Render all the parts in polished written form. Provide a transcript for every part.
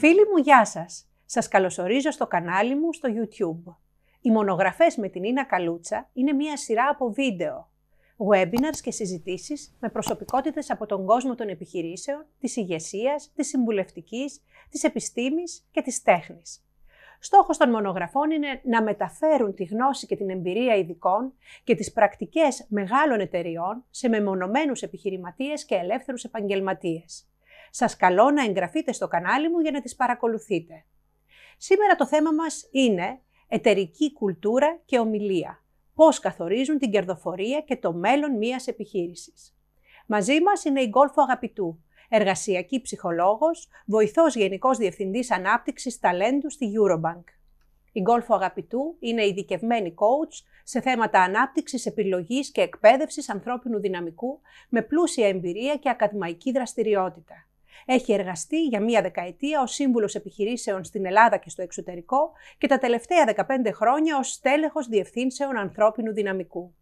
Φίλοι μου, γεια σας! Σας καλωσορίζω στο κανάλι μου στο YouTube. Οι μονογραφές με την Ιννα Καλούτσα είναι μία σειρά από βίντεο, webinars και συζητήσεις με προσωπικότητες από τον κόσμο των επιχειρήσεων, της ηγεσίας, της συμβουλευτικής, της επιστήμης και της τέχνης. Στόχος των μονογραφών είναι να μεταφέρουν τη γνώση και την εμπειρία ειδικών και τις πρακτικές μεγάλων εταιριών σε μεμονωμένους επιχειρηματίες και ελεύθερους επαγγελματίες. Σας καλώ να εγγραφείτε στο κανάλι μου για να τις παρακολουθείτε. Σήμερα το θέμα μας είναι εταιρική κουλτούρα και ομιλία. Πώς καθορίζουν την κερδοφορία και το μέλλον μιας επιχείρησης. Μαζί μας είναι η Γκόλφω Αγαπητού, εργασιακή ψυχολόγος, βοηθός Γενικός Διευθυντής Ανάπτυξης Ταλέντου στη Eurobank. Η Γκόλφω Αγαπητού είναι ειδικευμένη coach σε θέματα ανάπτυξης, επιλογής και εκπαίδευσης ανθρώπινου δυναμικού με πλούσια εμπειρία και ακαδημαϊκή δραστηριότητα. Έχει εργαστεί για μία δεκαετία ως σύμβουλος επιχειρήσεων στην Ελλάδα και στο εξωτερικό και τα τελευταία 15 χρόνια ως στέλεχος διευθύνσεων ανθρώπινου δυναμικού.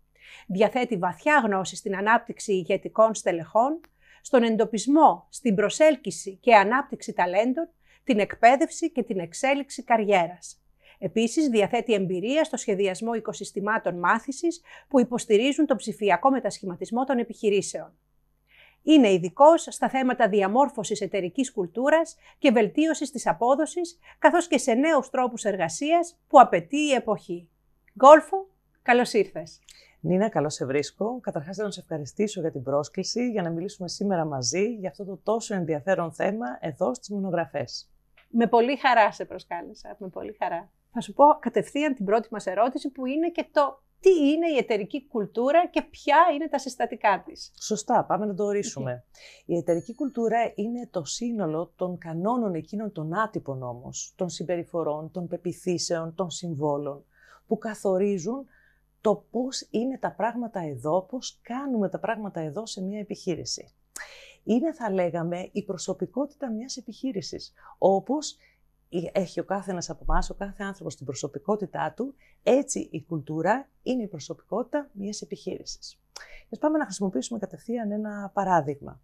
Διαθέτει βαθιά γνώση στην ανάπτυξη ηγετικών στελεχών, στον εντοπισμό, στην προσέλκυση και ανάπτυξη ταλέντων, την εκπαίδευση και την εξέλιξη καριέρας. Επίσης, διαθέτει εμπειρία στο σχεδιασμό οικοσυστημάτων μάθησης που υποστηρίζουν τον ψηφιακό μετασχηματισμό των επιχειρήσεων. Είναι ειδικός στα θέματα διαμόρφωσης εταιρικής κουλτούρας και βελτίωσης της απόδοσης, καθώς και σε νέους τρόπους εργασίας που απαιτεί η εποχή. Γκόλφω, καλώς ήρθες. Νίνα, καλώς σε βρίσκω. Καταρχάς, θέλω να σε ευχαριστήσω για την πρόσκληση, για να μιλήσουμε σήμερα μαζί για αυτό το τόσο ενδιαφέρον θέμα εδώ στις μονογραφές. Με πολύ χαρά σε προσκάλεσα, με πολύ χαρά. Θα σου πω κατευθείαν την πρώτη μας ερώτηση που είναι και το... Τι είναι η εταιρική κουλτούρα και ποια είναι τα συστατικά της? Σωστά, πάμε να το ορίσουμε. Okay. Η εταιρική κουλτούρα είναι το σύνολο των κανόνων εκείνων των άτυπων όμως, των συμπεριφορών, των πεποιθήσεων, των συμβόλων, που καθορίζουν το πώς είναι τα πράγματα εδώ, πώς κάνουμε τα πράγματα εδώ σε μια επιχείρηση. Είναι, θα λέγαμε, η προσωπικότητα μιας επιχείρησης, όπως έχει ο κάθε ένας από εμάς, ο κάθε άνθρωπος την προσωπικότητά του, έτσι η κουλτούρα είναι η προσωπικότητα μιας επιχείρησης. Ας πάμε να χρησιμοποιήσουμε κατευθείαν ένα παράδειγμα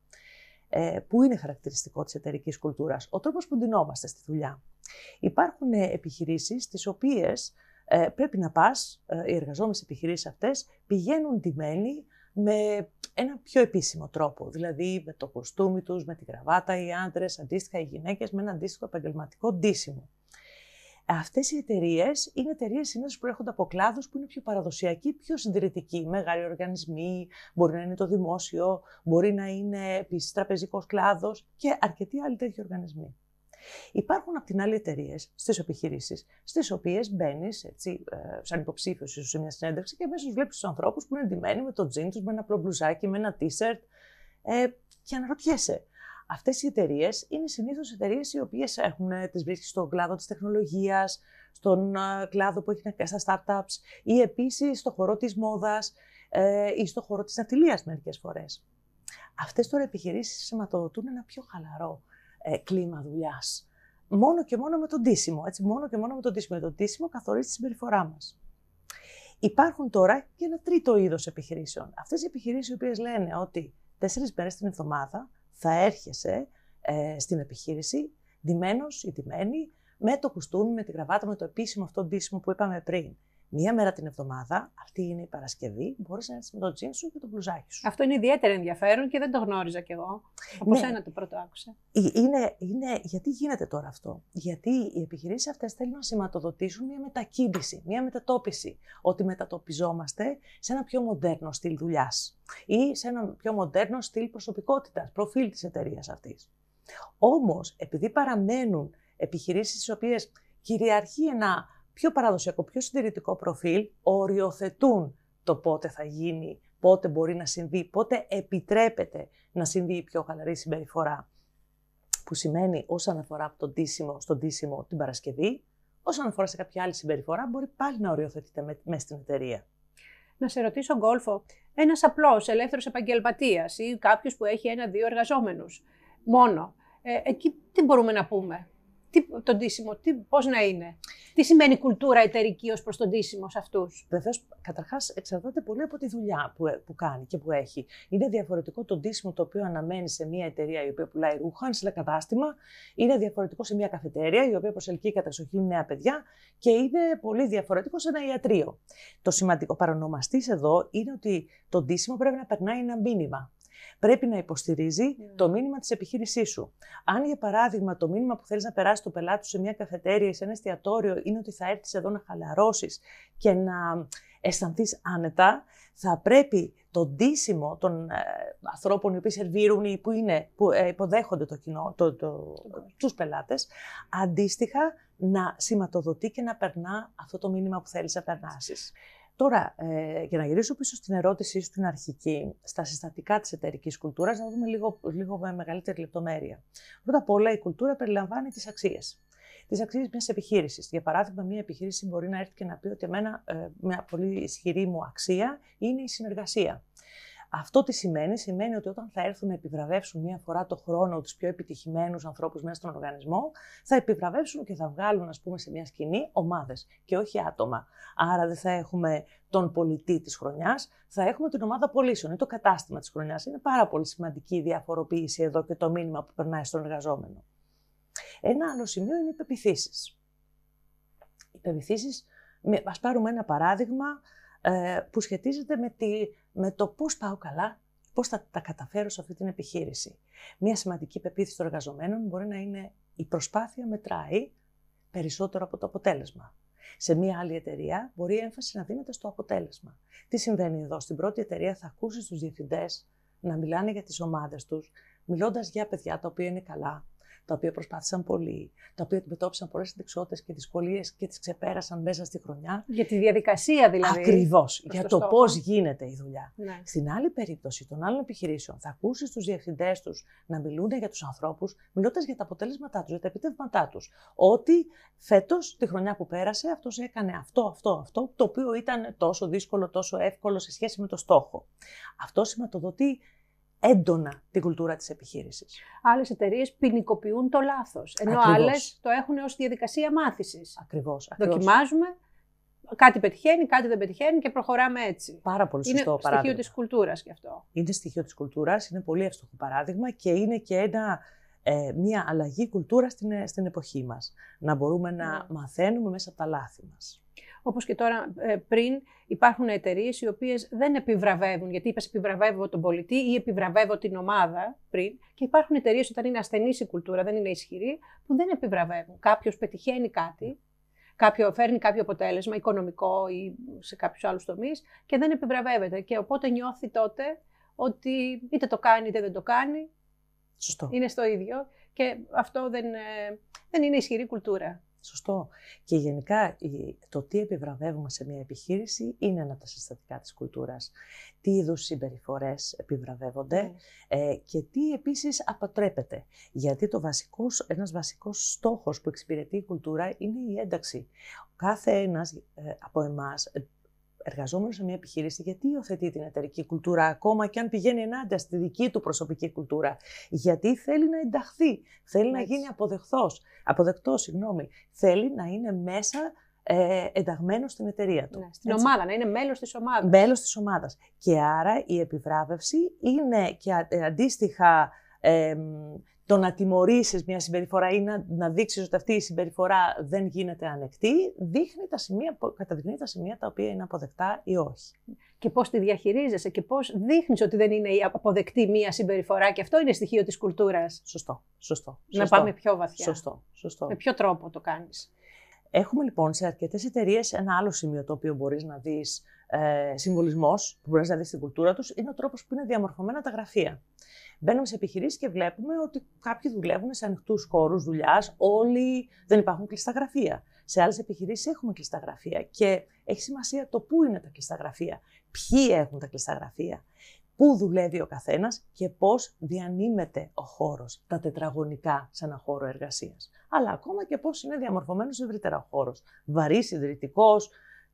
που είναι χαρακτηριστικό της εταιρικής κουλτούρας. Ο τρόπος που ντυνόμαστε στη δουλειά. Υπάρχουν επιχειρήσεις τις οποίες πρέπει να πας, οι εργαζόμενες επιχειρήσεις αυτές πηγαίνουν ντυμένοι με ένα πιο επίσημο τρόπο, δηλαδή με το κοστούμι τους, με τη γραβάτα οι άντρες, αντίστοιχα οι γυναίκες, με ένα αντίστοιχο επαγγελματικό ντύσιμο. Αυτές οι εταιρείες είναι εταιρείες συνήθως που έρχονται από κλάδους που είναι πιο παραδοσιακοί, πιο συντηρητικοί, μεγάλοι οργανισμοί, μπορεί να είναι το δημόσιο, μπορεί να είναι επίσης τραπεζικός κλάδος και αρκετοί άλλοι τέτοιοι οργανισμοί. Υπάρχουν απ' την άλλη εταιρείες στις επιχειρήσεις, στις οποίες μπαίνεις σαν υποψήφιος ίσως σε μια συνέντευξη και αμέσως βλέπεις τους ανθρώπους που είναι ντυμένοι με το τζιν τους, με ένα απλό μπλουζάκι, με ένα t-shirt και αναρωτιέσαι. Αυτές οι εταιρείες είναι συνήθως εταιρείες οι οποίες έχουν τις βρίσκει στον κλάδο της τεχνολογίας, στον κλάδο που έχει να κάνει στα startups ή επίσης στον χώρο της μόδας ή στον χώρο της ναυτιλίας μερικές φορές. Αυτές τώρα οι επιχειρήσεις σηματοδοτούν ένα πιο χαλαρό κλίμα δουλειάς. Μόνο και μόνο με τον ντύσιμο. Το ντύσιμο καθορίζει τη συμπεριφορά μας. Υπάρχουν τώρα και ένα τρίτο είδος επιχειρήσεων. Αυτές οι επιχειρήσεις οι οποίες λένε ότι 4 μέρες την εβδομάδα θα έρχεσαι στην επιχείρηση ντυμένος ή ντυμένη με το κουστούμι, με τη γραβάτα, με το επίσημο αυτό ντύσιμο που είπαμε πριν. 1 μέρα την εβδομάδα, αυτή είναι η Παρασκευή, μπορείς να έρθεις με το τζιν σου και το μπλουζάκι σου. Αυτό είναι ιδιαίτερα ενδιαφέρον και δεν το γνώριζα κι εγώ. Από σένα το πρώτο άκουσα. Γιατί γίνεται τώρα αυτό? Γιατί οι επιχειρήσεις αυτές θέλουν να σηματοδοτήσουν μια μετακίνηση, μια μετατόπιση. Ότι μετατοπιζόμαστε σε ένα πιο μοντέρνο στυλ δουλειάς ή σε ένα πιο μοντέρνο στυλ προσωπικότητας, προφίλ της εταιρείας αυτής. Όμως, επειδή παραμένουν επιχειρήσεις τις οποίες κυριαρχεί ένα πιο παραδοσιακό, πιο συντηρητικό προφίλ, οριοθετούν το πότε θα γίνει, πότε μπορεί να συμβεί, πότε επιτρέπεται να συμβεί η πιο χαλαρή συμπεριφορά. Που σημαίνει όσον αφορά στον ντύσιμο την Παρασκευή, όσον αφορά σε κάποια άλλη συμπεριφορά, μπορεί πάλι να οριοθετείται μέσα στην εταιρεία. Να σε ρωτήσω, Γκόλφω, ένας απλός ελεύθερος επαγγελματίας ή κάποιος που έχει 1-2 εργαζόμενους μόνο, εκεί τι μπορούμε να πούμε? το ντύσιμο, πώς να είναι. Τι σημαίνει κουλτούρα εταιρική ως προς το ντύσιμο σε αυτούς. Βεβαίως, καταρχάς εξαρτάται πολύ από τη δουλειά που κάνει και που έχει. Είναι διαφορετικό το ντύσιμο το οποίο αναμένει σε μια εταιρεία η οποία πουλάει ρούχα, σε ένα κατάστημα. Είναι διαφορετικό σε μια καφετέρια η οποία προσελκύει κατά εξοχήν νέα παιδιά. Και είναι πολύ διαφορετικό σε ένα ιατρείο. Το σημαντικό παρονομαστής εδώ είναι ότι το ντύσιμο πρέπει να περνάει ένα μήνυμα. Πρέπει να υποστηρίζει το μήνυμα της επιχείρησής σου. Αν, για παράδειγμα, το μήνυμα που θέλεις να περάσει το πελάτη σε μια καφετέρια ή σε ένα εστιατόριο είναι ότι θα έρθεις εδώ να χαλαρώσεις και να αισθανθείς άνετα, θα πρέπει το ντύσιμο των ανθρώπων οι οποίοι σερβίρουν ή που υποδέχονται το κοινό, τους πελάτες, αντίστοιχα να σηματοδοτεί και να περνά αυτό το μήνυμα που θέλεις να περάσεις. Τώρα, για να γυρίσω πίσω στην ερώτησή σου την αρχική, στα συστατικά της εταιρικής κουλτούρας, να δούμε λίγο με μεγαλύτερη λεπτομέρεια. Πρώτα απ' όλα, η κουλτούρα περιλαμβάνει τις αξίες. Τις αξίες μιας επιχείρησης. Για παράδειγμα, μια επιχείρηση μπορεί να έρθει και να πει ότι μια πολύ ισχυρή μου αξία είναι η συνεργασία. Αυτό τι σημαίνει? Σημαίνει ότι όταν θα έρθουν να επιβραβεύσουν μία φορά το χρόνο τους πιο επιτυχημένους ανθρώπους μέσα στον οργανισμό, θα επιβραβεύσουν και θα βγάλουν, ας πούμε, σε μια σκηνή ομάδες και όχι άτομα. Άρα δεν θα έχουμε τον πολιτή της χρονιάς, θα έχουμε την ομάδα πωλήσεων ή το κατάστημα της χρονιάς. Είναι πάρα πολύ σημαντική η διαφοροποίηση εδώ και το μήνυμα που περνάει στον εργαζόμενο. Ένα άλλο σημείο είναι οι πεποιθήσεις. Οι πεποιθήσεις, ας πάρουμε ένα παράδειγμα που σχετίζεται με το πώς πάω καλά, πώς θα τα καταφέρω σε αυτή την επιχείρηση. Μία σημαντική πεποίθηση των εργαζομένων μπορεί να είναι η προσπάθεια μετράει περισσότερο από το αποτέλεσμα. Σε μία άλλη εταιρεία μπορεί η έμφαση να δίνεται στο αποτέλεσμα. Τι συμβαίνει εδώ? Στην πρώτη εταιρεία θα ακούσεις τους διευθυντές να μιλάνε για τις ομάδες τους, μιλώντας για παιδιά τα οποία είναι καλά, τα οποία προσπάθησαν πολύ, τα οποία αντιμετώπισαν πολλές δεξιότητες και δυσκολίες και τις ξεπέρασαν μέσα στη χρονιά. Για τη διαδικασία δηλαδή. Ακριβώς. Για το πώς γίνεται η δουλειά. Ναι. Στην άλλη περίπτωση των άλλων επιχειρήσεων, θα ακούσεις τους διευθυντές τους να μιλούν για τους ανθρώπους, μιλώντας για τα αποτέλεσματά τους, για τα επιτεύγματά τους. Ότι φέτος, τη χρονιά που πέρασε, αυτός έκανε αυτό, το οποίο ήταν τόσο δύσκολο, τόσο εύκολο σε σχέση με το στόχο. Αυτό σηματοδοτεί έντονα την κουλτούρα της επιχείρησης. Άλλες εταιρείες ποινικοποιούν το λάθος, ενώ άλλες το έχουν ως διαδικασία μάθησης. Ακριβώς. Δοκιμάζουμε, κάτι πετυχαίνει, κάτι δεν πετυχαίνει και προχωράμε έτσι. Πάρα πολύ σωστό παράδειγμα. Είναι στοιχείο της κουλτούρας γι' αυτό. Είναι στοιχείο της κουλτούρας, είναι πολύ εύστοχο παράδειγμα και είναι και μια αλλαγή κουλτούρα στην εποχή μας. Να μπορούμε να μαθαίνουμε μέσα από τα λάθη μας. Όπως και τώρα πριν, υπάρχουν εταιρείες οι οποίες δεν επιβραβεύουν, γιατί είπες επιβραβεύω τον πολιτή ή επιβραβεύω την ομάδα πριν, και υπάρχουν εταιρείες όταν είναι ασθενής η κουλτούρα, δεν είναι ισχυρή, που δεν επιβραβεύουν. Κάποιος πετυχαίνει κάτι, φέρνει κάποιο αποτέλεσμα οικονομικό ή σε κάποιους άλλους τομείς και δεν επιβραβεύεται. Και οπότε νιώθει τότε ότι είτε το κάνει είτε δεν το κάνει. Σωστό. Είναι στο ίδιο και αυτό δεν είναι ισχυρή κουλτούρα. Σωστό. Και γενικά το τι επιβραβεύουμε σε μια επιχείρηση είναι ένα από τα συστατικά της κουλτούρας. Τι είδους συμπεριφορές επιβραβεύονται και τι επίσης αποτρέπεται. Γιατί ένας βασικός στόχος που εξυπηρετεί η κουλτούρα είναι η ένταξη. Κάθε ένας από εμάς, εργαζόμενος σε μια επιχείρηση, γιατί υιοθετεί την εταιρική κουλτούρα, ακόμα και αν πηγαίνει ενάντια στη δική του προσωπική κουλτούρα? Γιατί θέλει να ενταχθεί, θέλει να γίνει αποδεκτός, θέλει να είναι μέσα ενταγμένος στην εταιρεία του. Ναι, ομάδα, να είναι μέλος της ομάδας. Μέλος της ομάδας. Και άρα η επιβράβευση είναι και αντίστοιχα το να τιμωρήσεις μια συμπεριφορά ή να δείξεις ότι αυτή η συμπεριφορά δεν γίνεται ανεκτή, καταδεικνύει τα σημεία τα οποία είναι αποδεκτά ή όχι. Και πώς τη διαχειρίζεσαι και πώς δείχνεις ότι δεν είναι αποδεκτή μια συμπεριφορά, και αυτό είναι στοιχείο της κουλτούρας. Σωστό. Να πάμε πιο βαθιά. Σωστό. Με ποιο τρόπο το κάνεις? Έχουμε λοιπόν σε αρκετές εταιρείες ένα άλλο σημείο το οποίο μπορείς να δεις, συμβολισμός που μπορείς να δεις στην κουλτούρα τους, είναι ο τρόπος που είναι διαμορφωμένα τα γραφεία. Μπαίνουμε σε επιχειρήσεις και βλέπουμε ότι κάποιοι δουλεύουν σε ανοιχτούς χώρους δουλειάς, όλοι δεν υπάρχουν κλειστά γραφεία. Σε άλλες επιχειρήσεις έχουμε κλειστά γραφεία και έχει σημασία το πού είναι τα κλειστά γραφεία, ποιοι έχουν τα κλειστά γραφεία, πού δουλεύει ο καθένας και πώς διανύμεται ο χώρος, τα τετραγωνικά σε ένα χώρο εργασίας. Αλλά ακόμα και πώς είναι διαμορφωμένος ευρύτερα ο χώρος. Βαρύς, ιδρυτικός,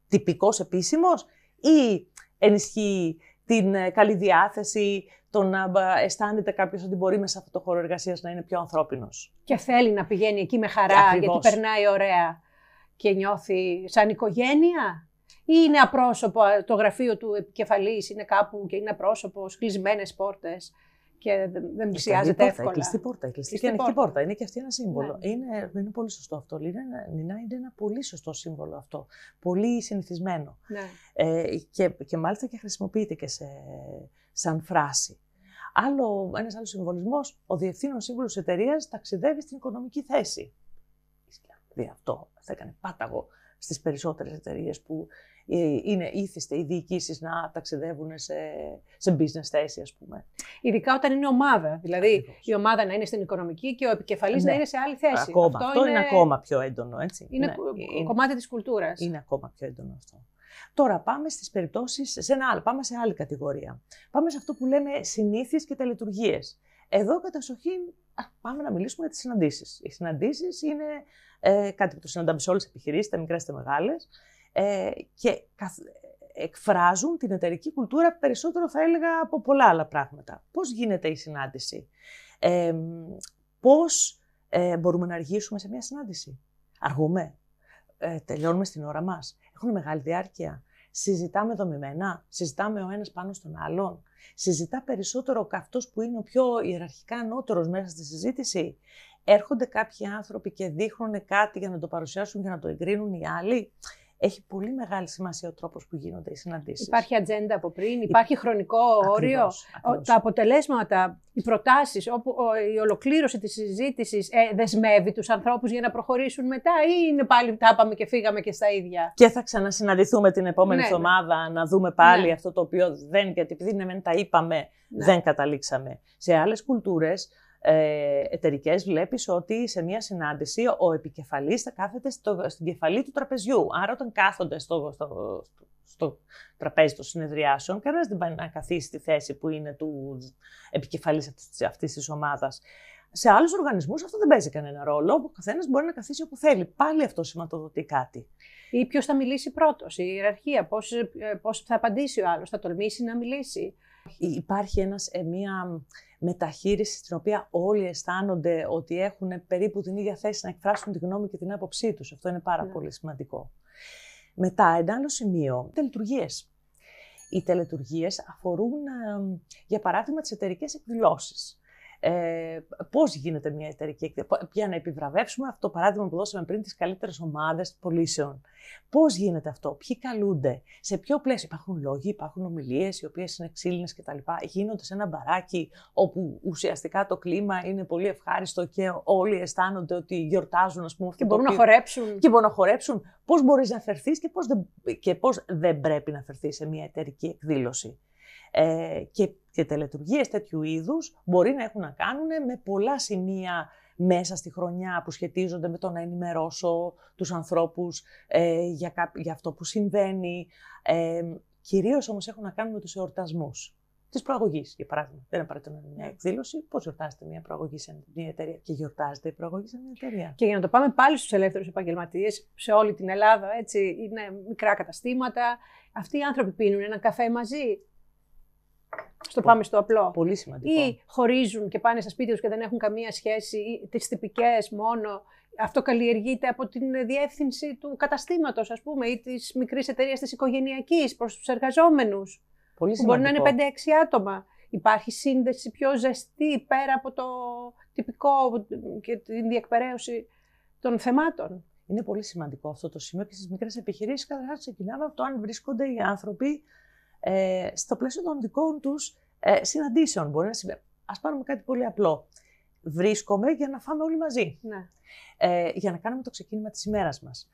τυπικός επίσημος ή ενισχύει την καλή διάθεση, το να αισθάνεται κάποιος ότι μπορεί μέσα σε αυτό το χώρο εργασίας να είναι πιο ανθρώπινος. Και θέλει να πηγαίνει εκεί με χαρά, ακριβώς, γιατί περνάει ωραία και νιώθει σαν οικογένεια. Ή είναι απρόσωπο, το γραφείο του επικεφαλής είναι κάπου και είναι απρόσωπος, κλεισμένες πόρτες και δεν πλησιάζεται εύκολα. Κλειστή πόρτα, κλειστή και ανοιχτή πόρτα. Είναι και αυτή ένα σύμβολο. Ναι. Είναι πολύ σωστό αυτό. Είναι ένα πολύ σωστό σύμβολο αυτό. Πολύ συνηθισμένο. Ναι. Και μάλιστα και χρησιμοποιείται και σαν φράση. Ένας άλλος συμβολισμός, ο διευθύνων σύμβουλος της εταιρείας ταξιδεύει στην οικονομική θέση. Δηλαδή αυτό θα έκανε πάταγο στις περισσότερες εταιρείες που είναι ήθιστε οι διοικήσεις να ταξιδεύουν σε business θέση, ας πούμε. Ειδικά όταν είναι ομάδα. Δηλαδή ακριβώς, η ομάδα να είναι στην οικονομική και ο επικεφαλής, ναι, να είναι σε άλλη θέση. Ακόμα. Αυτό είναι ακόμα πιο έντονο, έτσι. Είναι, είναι κομμάτι της κουλτούρας. Είναι ακόμα πιο έντονο αυτό. Τώρα πάμε στις περιπτώσεις, πάμε σε άλλη κατηγορία. Πάμε σε αυτό που λέμε συνήθειες και τελετουργίες. Εδώ κατά σοχή πάμε να μιλήσουμε για τις συναντήσεις. Οι συναντήσεις είναι κάτι που το συναντάμε σε όλες τις επιχειρήσεις, τα μικρές, τα μεγάλες, και εκφράζουν την εταιρική κουλτούρα περισσότερο, θα έλεγα, από πολλά άλλα πράγματα. Πώς γίνεται η συνάντηση, πώς μπορούμε να αργήσουμε σε μια συνάντηση. Αργούμε, τελειώνουμε στην ώρα μας, έχουν μεγάλη διάρκεια. Συζητάμε δομημένα, συζητάμε ο ένας πάνω στον άλλον. Συζητά περισσότερο αυτός που είναι ο πιο ιεραρχικά ανώτερος μέσα στη συζήτηση. Έρχονται κάποιοι άνθρωποι και δείχνουν κάτι για να το παρουσιάσουν και να το εγκρίνουν οι άλλοι. Έχει πολύ μεγάλη σημασία ο τρόπος που γίνονται οι συναντήσεις. Υπάρχει ατζέντα από πριν, υπάρχει χρονικό όριο. Ακριβώς. Τα αποτελέσματα, οι προτάσεις, η ολοκλήρωση της συζήτησης δεσμεύει τους ανθρώπους για να προχωρήσουν μετά, ή είναι πάλι τα είπαμε και φύγαμε και στα ίδια. Και θα ξανασυναντηθούμε την επόμενη εβδομάδα, ναι, να δούμε πάλι, ναι, αυτό το οποίο δεν. Γιατί επειδή τα είπαμε, ναι, δεν καταλήξαμε. Σε άλλες κουλτούρες εταιρικές, βλέπεις ότι σε μια συνάντηση ο επικεφαλής θα κάθεται στην κεφαλή του τραπεζιού. Άρα, όταν κάθονται στο τραπέζι των συνεδριάσεων, κανένας δεν πάει να καθίσει στη θέση που είναι του επικεφαλής αυτής της ομάδας. Σε άλλους οργανισμούς αυτό δεν παίζει κανένα ρόλο. Ο καθένας μπορεί να καθίσει όπου θέλει. Πάλι αυτό σηματοδοτεί κάτι. Ή ποιος θα μιλήσει πρώτος, η ιεραρχία, πώς θα απαντήσει ο άλλος, θα τολμήσει να μιλήσει. Υπάρχει μια μεταχείριση στην οποία όλοι αισθάνονται ότι έχουν περίπου την ίδια θέση να εκφράσουν τη γνώμη και την άποψή τους. Αυτό είναι πάρα, ναι, πολύ σημαντικό. Μετά, ένα άλλο σημείο, τελετουργίες. Οι τελετουργίες αφορούν, για παράδειγμα, τις εταιρικές εκδηλώσεις. Πώς γίνεται μια εταιρική εκδήλωση, για να επιβραβεύσουμε αυτό το παράδειγμα που δώσαμε πριν, τις καλύτερες ομάδες πωλήσεων. Πώς γίνεται αυτό, ποιοι καλούνται, σε ποιο πλαίσιο, υπάρχουν λόγοι, υπάρχουν ομιλίες οι οποίες είναι ξύλινες κτλ. Γίνονται σε ένα μπαράκι όπου ουσιαστικά το κλίμα είναι πολύ ευχάριστο και όλοι αισθάνονται ότι γιορτάζουν, ας πούμε, και μπορούν να χορέψουν. Πώς μπορείς να φερθείς και πώς δεν πρέπει να φερθείς σε μια εταιρική εκδήλωση. Και τελετουργίες τέτοιου είδους μπορεί να έχουν να κάνουν με πολλά σημεία μέσα στη χρονιά που σχετίζονται με το να ενημερώσω τους ανθρώπους για αυτό που συμβαίνει. Κυρίως όμως έχουν να κάνουν με τους εορτασμούς της προαγωγής, για παράδειγμα. Δεν απαραίτητο να είναι μια εκδήλωση. Πώς γιορτάζεται μια προαγωγή σε μια εταιρεία και γιορτάζεται η προαγωγή σε μια εταιρεία. Και για να το πάμε πάλι στους ελεύθερους επαγγελματίες, σε όλη την Ελλάδα, έτσι, είναι μικρά καταστήματα. Αυτοί οι άνθρωποι πίνουν έναν καφέ μαζί. Πάμε στο απλό. Πολύ σημαντικό. Ή χωρίζουν και πάνε στα σπίτια τους και δεν έχουν καμία σχέση, ή τις τυπικές μόνο. Αυτό καλλιεργείται από την διεύθυνση του καταστήματος, ας πούμε, ή της μικρής εταιρείας της οικογενειακής προς τους εργαζόμενους. Πολύ σημαντικό. Μπορεί να είναι 5-6 άτομα. Υπάρχει σύνδεση πιο ζεστή πέρα από το τυπικό και την διεκπεραίωση των θεμάτων. Είναι πολύ σημαντικό αυτό το σημείο και στις μικρές επιχειρήσεις. Καταρχάς, ξεκινάμε από το αν βρίσκονται οι άνθρωποι στο πλαίσιο των δικών τους συναντήσεων. Ας πάρουμε κάτι πολύ απλό. Βρίσκομαι για να φάμε όλοι μαζί. Ναι. Για να κάνουμε το ξεκίνημα της ημέρας μας.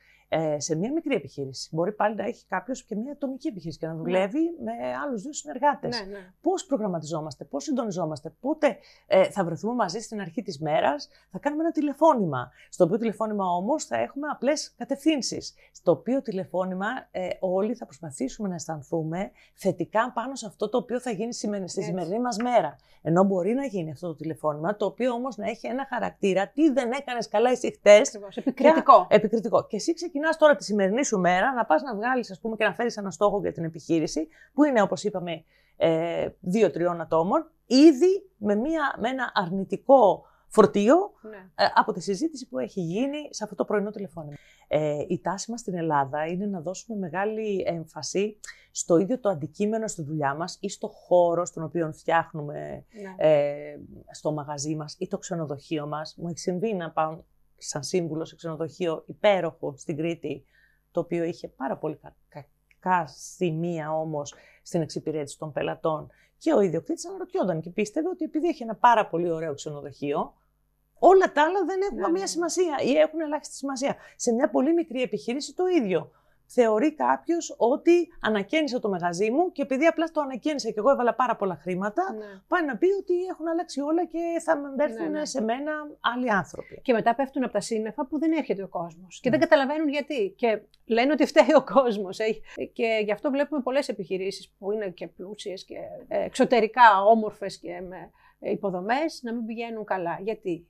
Σε μια μικρή επιχείρηση. Μπορεί πάλι να έχει κάποιος και μια ατομική επιχείρηση και να δουλεύει, ναι, με άλλους δύο συνεργάτες. Ναι, ναι. Πώς προγραμματιζόμαστε, πώς συντονιζόμαστε, πότε θα βρεθούμε μαζί στην αρχή της μέρας, θα κάνουμε ένα τηλεφώνημα. Στο οποίο τηλεφώνημα όμως θα έχουμε απλές κατευθύνσεις. Στο οποίο τηλεφώνημα όλοι θα προσπαθήσουμε να αισθανθούμε θετικά πάνω σε αυτό το οποίο θα γίνει στη σημερινή μας μέρα. Ενώ μπορεί να γίνει αυτό το τηλεφώνημα, το οποίο όμως να έχει ένα χαρακτήρα, τι δεν έκανες καλά εσύ χτες. Επικριτικό. Και εσύ ξεκινάς τώρα τη σημερινή σου μέρα να πας να βγάλεις, ας πούμε, και να φέρεις ένα στόχο για την επιχείρηση, που είναι, όπως είπαμε, 2-3 ατόμων, ήδη με ένα αρνητικό φορτίο από τη συζήτηση που έχει γίνει σε αυτό το πρωινό τηλεφώνημα. Η τάση μας στην Ελλάδα είναι να δώσουμε μεγάλη έμφαση στο ίδιο το αντικείμενο στη δουλειά μας ή στο χώρο στον οποίο φτιάχνουμε, στο μαγαζί μας ή το ξενοδοχείο μας. Μου έχει συμβεί να πάω σαν σύμβουλο σε ξενοδοχείο υπέροχο στην Κρήτη, το οποίο είχε πάρα πολύ κακά σημεία όμως στην εξυπηρέτηση των πελατών. Και ο ιδιοκτήτης αναρωτιόταν και πίστευε ότι επειδή έχει ένα πάρα πολύ ωραίο ξενοδοχείο, όλα τα άλλα δεν έχουν καμία σημασία ή έχουν ελάχιστη σημασία. Σε μια πολύ μικρή επιχείρηση το ίδιο. Θεωρεί κάποιος ότι ανακαίνισα το μαγαζί μου και επειδή απλά το ανακαίνισα και εγώ έβαλα πάρα πολλά χρήματα, πάει να πει ότι έχουν αλλάξει όλα και θα με έρθουν σε μένα άλλοι άνθρωποι. Και μετά πέφτουν από τα σύννεφα που δεν έρχεται ο κόσμος και δεν καταλαβαίνουν γιατί. Και λένε ότι φταίει ο κόσμος. Και γι' αυτό βλέπουμε πολλές επιχειρήσεις που είναι και πλούσιες και εξωτερικά όμορφες και με υποδομές να μην πηγαίνουν καλά. Γιατί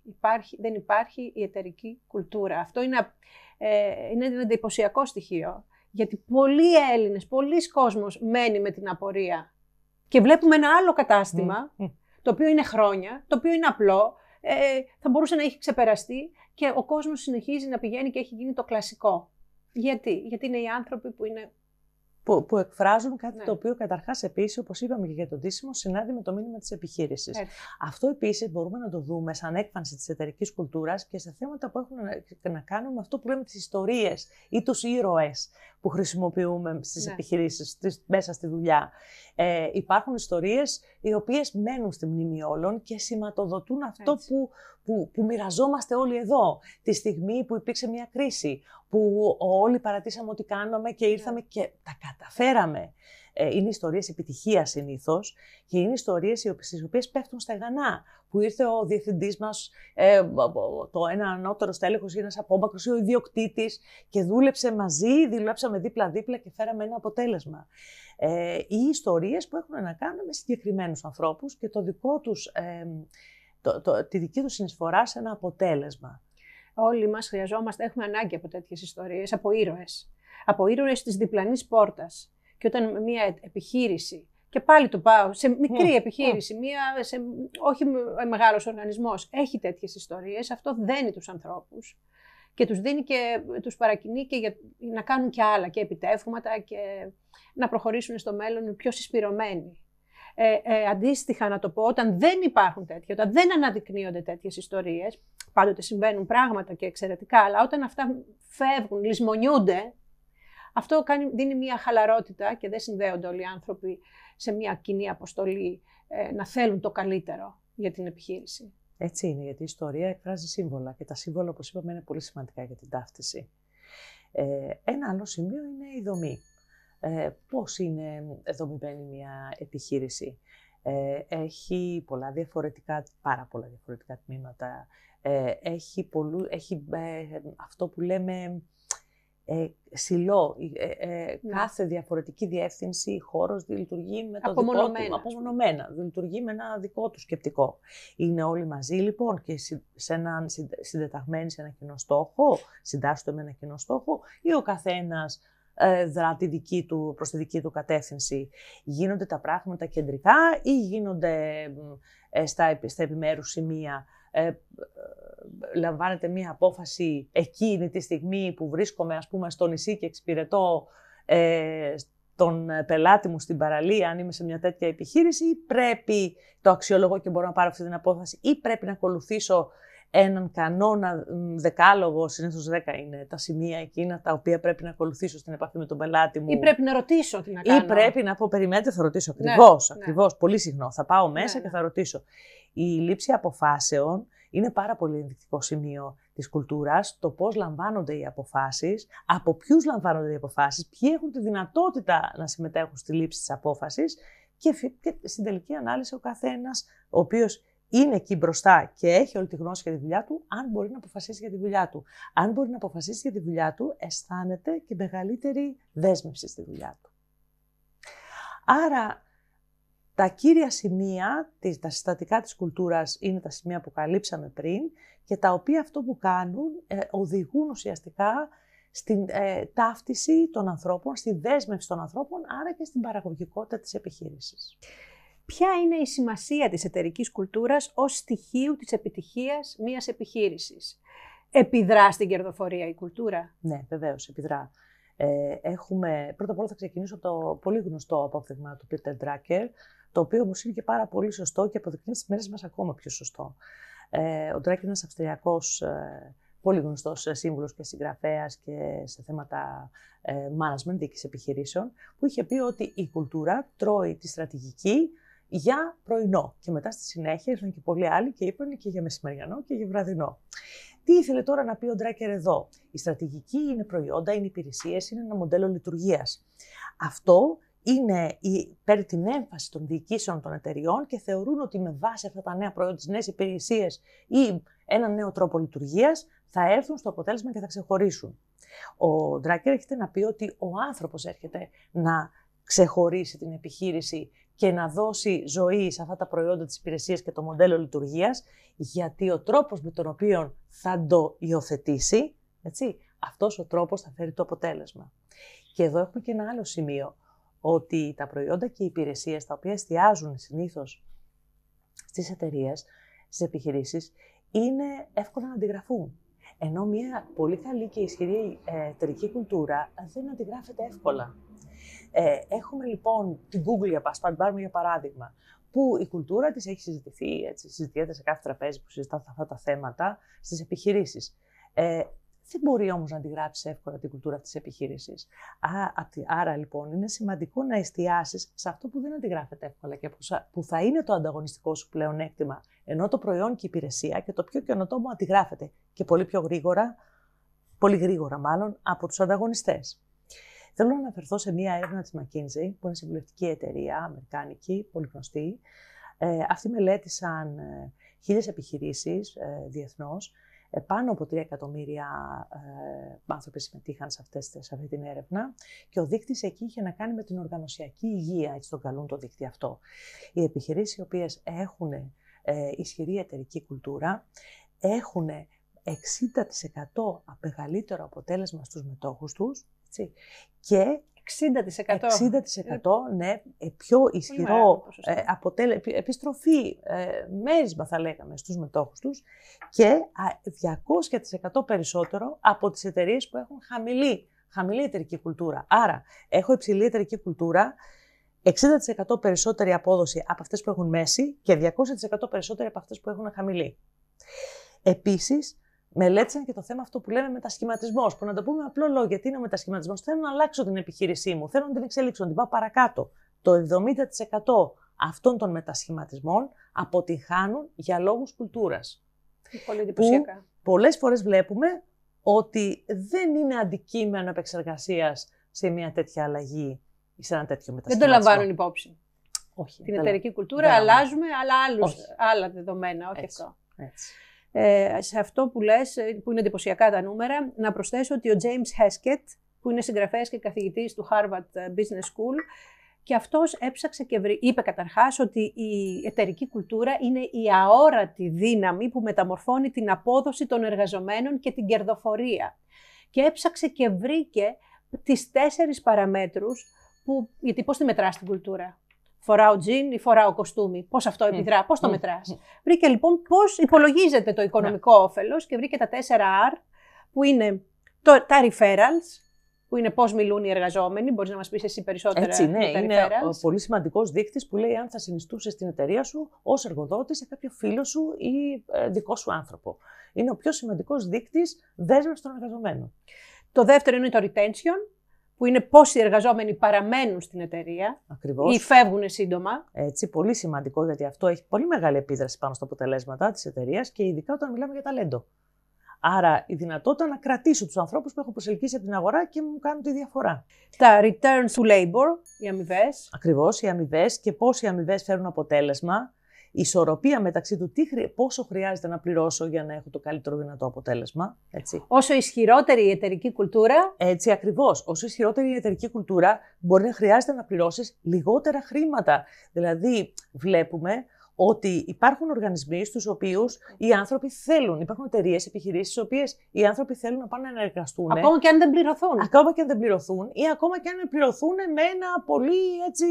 δεν υπάρχει η εταιρική κουλτούρα. Αυτό είναι ένα εντυπωσιακό στοιχείο, γιατί πολλοί Έλληνες, πολλοί κόσμος μένει με την απορία και βλέπουμε ένα άλλο κατάστημα, το οποίο είναι χρόνια, το οποίο είναι απλό, θα μπορούσε να έχει ξεπεραστεί και ο κόσμος συνεχίζει να πηγαίνει και έχει γίνει το κλασικό. Γιατί είναι οι άνθρωποι που είναι... Που εκφράζουν κάτι το οποίο καταρχάς επίσης, όπως είπαμε και για το ντύσιμο, συνάδει με το μήνυμα της επιχείρησης. Αυτό επίσης μπορούμε να το δούμε σαν έκφανση της εταιρικής κουλτούρας και σε θέματα που έχουν να κάνουν με αυτό που λέμε τις ιστορίες ή τους ήρωες που χρησιμοποιούμε στις επιχειρήσεις, μέσα στη δουλειά. Υπάρχουν ιστορίες οι οποίες μένουν στη μνήμη όλων και σηματοδοτούν αυτό που μοιραζόμαστε όλοι εδώ. Τη στιγμή που υπήρξε μια κρίση, που όλοι παρατήσαμε ό,τι κάναμε και ήρθαμε και τα καταφέραμε. Είναι ιστορίες επιτυχίας συνήθως και είναι ιστορίες στις οποίες πέφτουν στεγανά. Που ήρθε ο διευθυντής μας, το ένα ανώτερο στέλεχος ή ένας απόμπακρος ή ο ιδιοκτήτης και δούλεψε μαζί, δουλέψαμε δίπλα-δίπλα και φέραμε ένα αποτέλεσμα. Οι ιστορίες που έχουν να κάνουν με συγκεκριμένους ανθρώπους και τη δική τους συνεισφορά σε ένα αποτέλεσμα. Όλοι μας έχουμε ανάγκη από τέτοιες ιστορίες, από ήρωες. Από ήρωες της διπλανής πόρτας. Και όταν μια επιχείρηση, και πάλι το πάω, σε μικρή επιχείρηση, όχι μεγάλος οργανισμός, έχει τέτοιες ιστορίες, αυτό δένει τους ανθρώπους και τους δίνει και τους παρακινεί και να κάνουν και άλλα και επιτεύγματα και να προχωρήσουν στο μέλλον πιο συσπηρωμένοι. Αντίστοιχα να το πω, όταν δεν υπάρχουν τέτοια, όταν δεν αναδεικνύονται τέτοιες ιστορίες, πάντοτε συμβαίνουν πράγματα και εξαιρετικά, αλλά όταν αυτά φεύγουν, λησμονιούνται, αυτό δίνει μια χαλαρότητα και δεν συνδέονται όλοι οι άνθρωποι σε μια κοινή αποστολή να θέλουν το καλύτερο για την επιχείρηση. Έτσι είναι, γιατί η ιστορία εκφράζει σύμβολα και τα σύμβολα, όπως είπαμε, είναι πολύ σημαντικά για την ταύτιση. Ένα άλλο σημείο είναι η δομή. Πώς είναι δομημένη μια επιχείρηση. Έχει πολλά διαφορετικά, πάρα πολλά διαφορετικά τμήματα. Έχει αυτό που λέμε... κάθε διαφορετική διεύθυνση, χώρος λειτουργεί με το δικό του, απομονωμένα, λειτουργεί με ένα δικό του σκεπτικό. Είναι όλοι μαζί λοιπόν και συντεταγμένοι σε ένα κοινό στόχο, συντάσσονται με ένα κοινό στόχο ή ο καθένας δρά προς τη δική του κατεύθυνση. Γίνονται τα πράγματα κεντρικά ή γίνονται στα επιμέρους σημεία. Λαμβάνεται μία απόφαση εκείνη τη στιγμή που βρίσκομαι, ας πούμε, στο νησί και εξυπηρετώ τον πελάτη μου στην παραλία, αν είμαι σε μια τέτοια επιχείρηση, ή πρέπει το αξιολογώ και μπορώ να πάρω αυτή την απόφαση, ή πρέπει να ακολουθήσω έναν κανόνα δεκάλογο, συνήθως 10 είναι τα σημεία εκείνα τα οποία πρέπει να ακολουθήσω στην επαφή με τον πελάτη μου. Ή πρέπει να ρωτήσω τι να κάνω. Ή πρέπει να πω, περιμένετε, θα ρωτήσω. Ακριβώς, πολύ συχνό. Θα πάω μέσα και θα ρωτήσω. Η λήψη αποφάσεων είναι πάρα πολύ ενδεικτικό σημείο της κουλτούρας, το πώς λαμβάνονται οι αποφάσεις, από ποιους λαμβάνονται οι αποφάσεις, ποιοι έχουν τη δυνατότητα να συμμετέχουν στη λήψη της απόφασης και στην τελική ανάλυση ο καθένας, ο οποίος είναι εκεί μπροστά και έχει όλη τη γνώση για τη δουλειά του, αν μπορεί να αποφασίσει για τη δουλειά του. Αν μπορεί να αποφασίσει για τη δουλειά του, αισθάνεται και μεγαλύτερη δέσμευση στη δουλειά του. Άρα, τα κύρια σημεία, τα συστατικά της κουλτούρας είναι τα σημεία που καλύψαμε πριν και τα οποία αυτό που κάνουν οδηγούν ουσιαστικά στην ταύτιση των ανθρώπων, στη δέσμευση των ανθρώπων, άρα και στην παραγωγικότητα της επιχείρησης. ποια είναι η σημασία της εταιρικής κουλτούρας ως στοιχείου της επιτυχίας μιας επιχείρησης. Επιδρά στην κερδοφορία η κουλτούρα? Ναι, βεβαίως, επιδρά. Πρώτα απ' όλα θα ξεκινήσω από το πολύ γνωστό απόφθεγμα του Peter Drucker, το οποίο όμως είναι και πάρα πολύ σωστό και αποδεικνύει στις μέρες μας ακόμα πιο σωστό. Ο Drucker είναι ένας Αυστριακός, πολύ γνωστός σύμβουλος και συγγραφέας και σε θέματα management, διοίκηση επιχειρήσεων, που είχε πει ότι η κουλτούρα τρώει τη στρατηγική για πρωινό. Και μετά στη συνέχεια ήρθαν και πολλοί άλλοι και είπαν και για μεσημεριανό και για βραδινό. Τι ήθελε τώρα να πει ο Drucker εδώ? Η στρατηγική είναι προϊόντα, είναι υπηρεσίες, είναι ένα μοντέλο λειτουργίας. Αυτό παίρνει την έμφαση των διοικήσεων των εταιριών και θεωρούν ότι με βάση αυτά τα νέα προϊόντα, τις νέες υπηρεσίες ή έναν νέο τρόπο λειτουργίας θα έρθουν στο αποτέλεσμα και θα ξεχωρίσουν. Ο Drucker έρχεται να πει ότι ο άνθρωπος έρχεται να ξεχωρίσει την επιχείρηση και να δώσει ζωή σε αυτά τα προϊόντα, τις υπηρεσίες και το μοντέλο λειτουργίας, γιατί ο τρόπος με τον οποίο θα το υιοθετήσει, έτσι, αυτός ο τρόπος θα φέρει το αποτέλεσμα. Και εδώ έχουμε και ένα άλλο σημείο, ότι τα προϊόντα και οι υπηρεσίες τα οποία εστιάζουν συνήθως στις εταιρείες, στις επιχειρήσεις, είναι εύκολα να αντιγραφούν. Ενώ μια πολύ καλή και ισχυρή εταιρική κουλτούρα δεν αντιγράφεται εύκολα. Έχουμε λοιπόν την Google, για παράδειγμα, που η κουλτούρα της έχει συζητηθεί, έτσι, συζητιέται σε κάθε τραπέζι που συζητά αυτά τα θέματα στις επιχειρήσεις. Δεν μπορεί όμως να αντιγράψει εύκολα την κουλτούρα αυτής της επιχείρησης. Άρα λοιπόν είναι σημαντικό να εστιάσεις σε αυτό που δεν αντιγράφεται εύκολα και που θα είναι το ανταγωνιστικό σου πλεονέκτημα, ενώ το προϊόν και η υπηρεσία και το πιο καινοτόμο αντιγράφεται και πολύ γρήγορα από τους ανταγωνιστές. Θέλω να αναφερθώ σε μία έρευνα της McKinsey, που είναι συμβουλευτική εταιρεία, αμερικάνικη, πολύ γνωστή. Αυτοί μελέτησαν 1.000 επιχειρήσεις διεθνώς. Πάνω από 3 εκατομμύρια άνθρωποι συμμετείχαν σε αυτή την έρευνα και ο δείκτης εκεί είχε να κάνει με την οργανωσιακή υγεία, έτσι τον καλούν το δείκτη αυτό. Οι επιχειρήσεις οι οποίες έχουν ισχυρή εταιρική κουλτούρα έχουν 60% μεγαλύτερο αποτέλεσμα στους μετόχους τους, έτσι, και 60% ναι, πιο ισχυρό επιστροφή, μέρισμα θα λέγαμε, στους μετόχους τους και 200% περισσότερο από τις εταιρείες που έχουν χαμηλή εταιρική κουλτούρα. Άρα, έχω υψηλή εταιρική κουλτούρα, 60% περισσότερη απόδοση από αυτές που έχουν μέση και 200% περισσότερη από αυτές που έχουν χαμηλή. Επίσης, μελέτησαν και το θέμα αυτό που λέμε μετασχηματισμός, που να το πούμε απλό λόγο, γιατί είναι ο μετασχηματισμός. Θέλω να αλλάξω την επιχείρησή μου, θέλω να την εξελίξω, να την πάω παρακάτω. Το 70% αυτών των μετασχηματισμών αποτυχάνουν για λόγους κουλτούρας. Πολύ εντυπωσιακά. Που πολλές φορές βλέπουμε ότι δεν είναι αντικείμενο επεξεργασίας σε μια τέτοια αλλαγή ή σε ένα τέτοιο μετασχηματισμό. Δεν το λαμβάνουν υπόψη. Όχι. Την εταιρική κουλτούρα αλλάζουμε, αλλά άλλα δεδομένα, όχι έτσι, αυτό. Έτσι. Σε αυτό που λες, που είναι εντυπωσιακά τα νούμερα, να προσθέσω ότι ο James Heskett, που είναι συγγραφέας και καθηγητής του Harvard Business School, και αυτός έψαξε και είπε καταρχάς ότι η εταιρική κουλτούρα είναι η αόρατη δύναμη που μεταμορφώνει την απόδοση των εργαζομένων και την κερδοφορία. Και έψαξε και βρήκε τις 4 παραμέτρους που, γιατί πώς τη μετράς την κουλτούρα? Φοράω τζιν ή φοράω κοστούμι. Πώς αυτό επιδρά, πώς το μετράς. Βρήκε λοιπόν πώς υπολογίζεται το οικονομικό όφελος και βρήκε τα 4R, που είναι τα referrals, που είναι πώς μιλούν οι εργαζόμενοι. Μπορείς να μας πεις εσύ περισσότερα? Έτσι, ναι, τα είναι referrals. Πολύ σημαντικός δείκτης που λέει αν θα συνιστούσες την εταιρεία σου ως εργοδότης σε κάποιο φίλο σου ή δικό σου άνθρωπο. Είναι ο πιο σημαντικός δείκτης δέσμευσης των εργαζομένων. Το δεύτερο είναι το retention, που είναι πόσοι εργαζόμενοι παραμένουν στην εταιρεία. Ακριβώς. Ή φεύγουν σύντομα. Έτσι, πολύ σημαντικό, γιατί αυτό έχει πολύ μεγάλη επίδραση πάνω στα αποτελέσματα της εταιρείας και ειδικά όταν μιλάμε για ταλέντο. Άρα, η δυνατότητα να κρατήσω τους ανθρώπους που έχω προσελκύσει από την αγορά και μου κάνουν τη διαφορά. Τα returns to labor, οι αμοιβές. Ακριβώς, οι αμοιβές και πώς οι αμοιβές φέρουν αποτέλεσμα. Η ισορροπία μεταξύ του πόσο χρειάζεται να πληρώσω για να έχω το καλύτερο δυνατό αποτέλεσμα. Έτσι. Όσο ισχυρότερη η εταιρική κουλτούρα. Έτσι ακριβώς. Όσο ισχυρότερη η εταιρική κουλτούρα, μπορεί να χρειάζεται να πληρώσεις λιγότερα χρήματα. Δηλαδή, βλέπουμε ότι υπάρχουν οργανισμοί στους οποίους οι άνθρωποι θέλουν, υπάρχουν εταιρείες, επιχειρήσεις, στις οποίες οι άνθρωποι θέλουν να πάνε να εργαστούν. Ακόμα και αν δεν πληρωθούν. Ακόμα και αν δεν πληρωθούν ή ακόμα και αν πληρωθούν με ένα πολύ έτσι.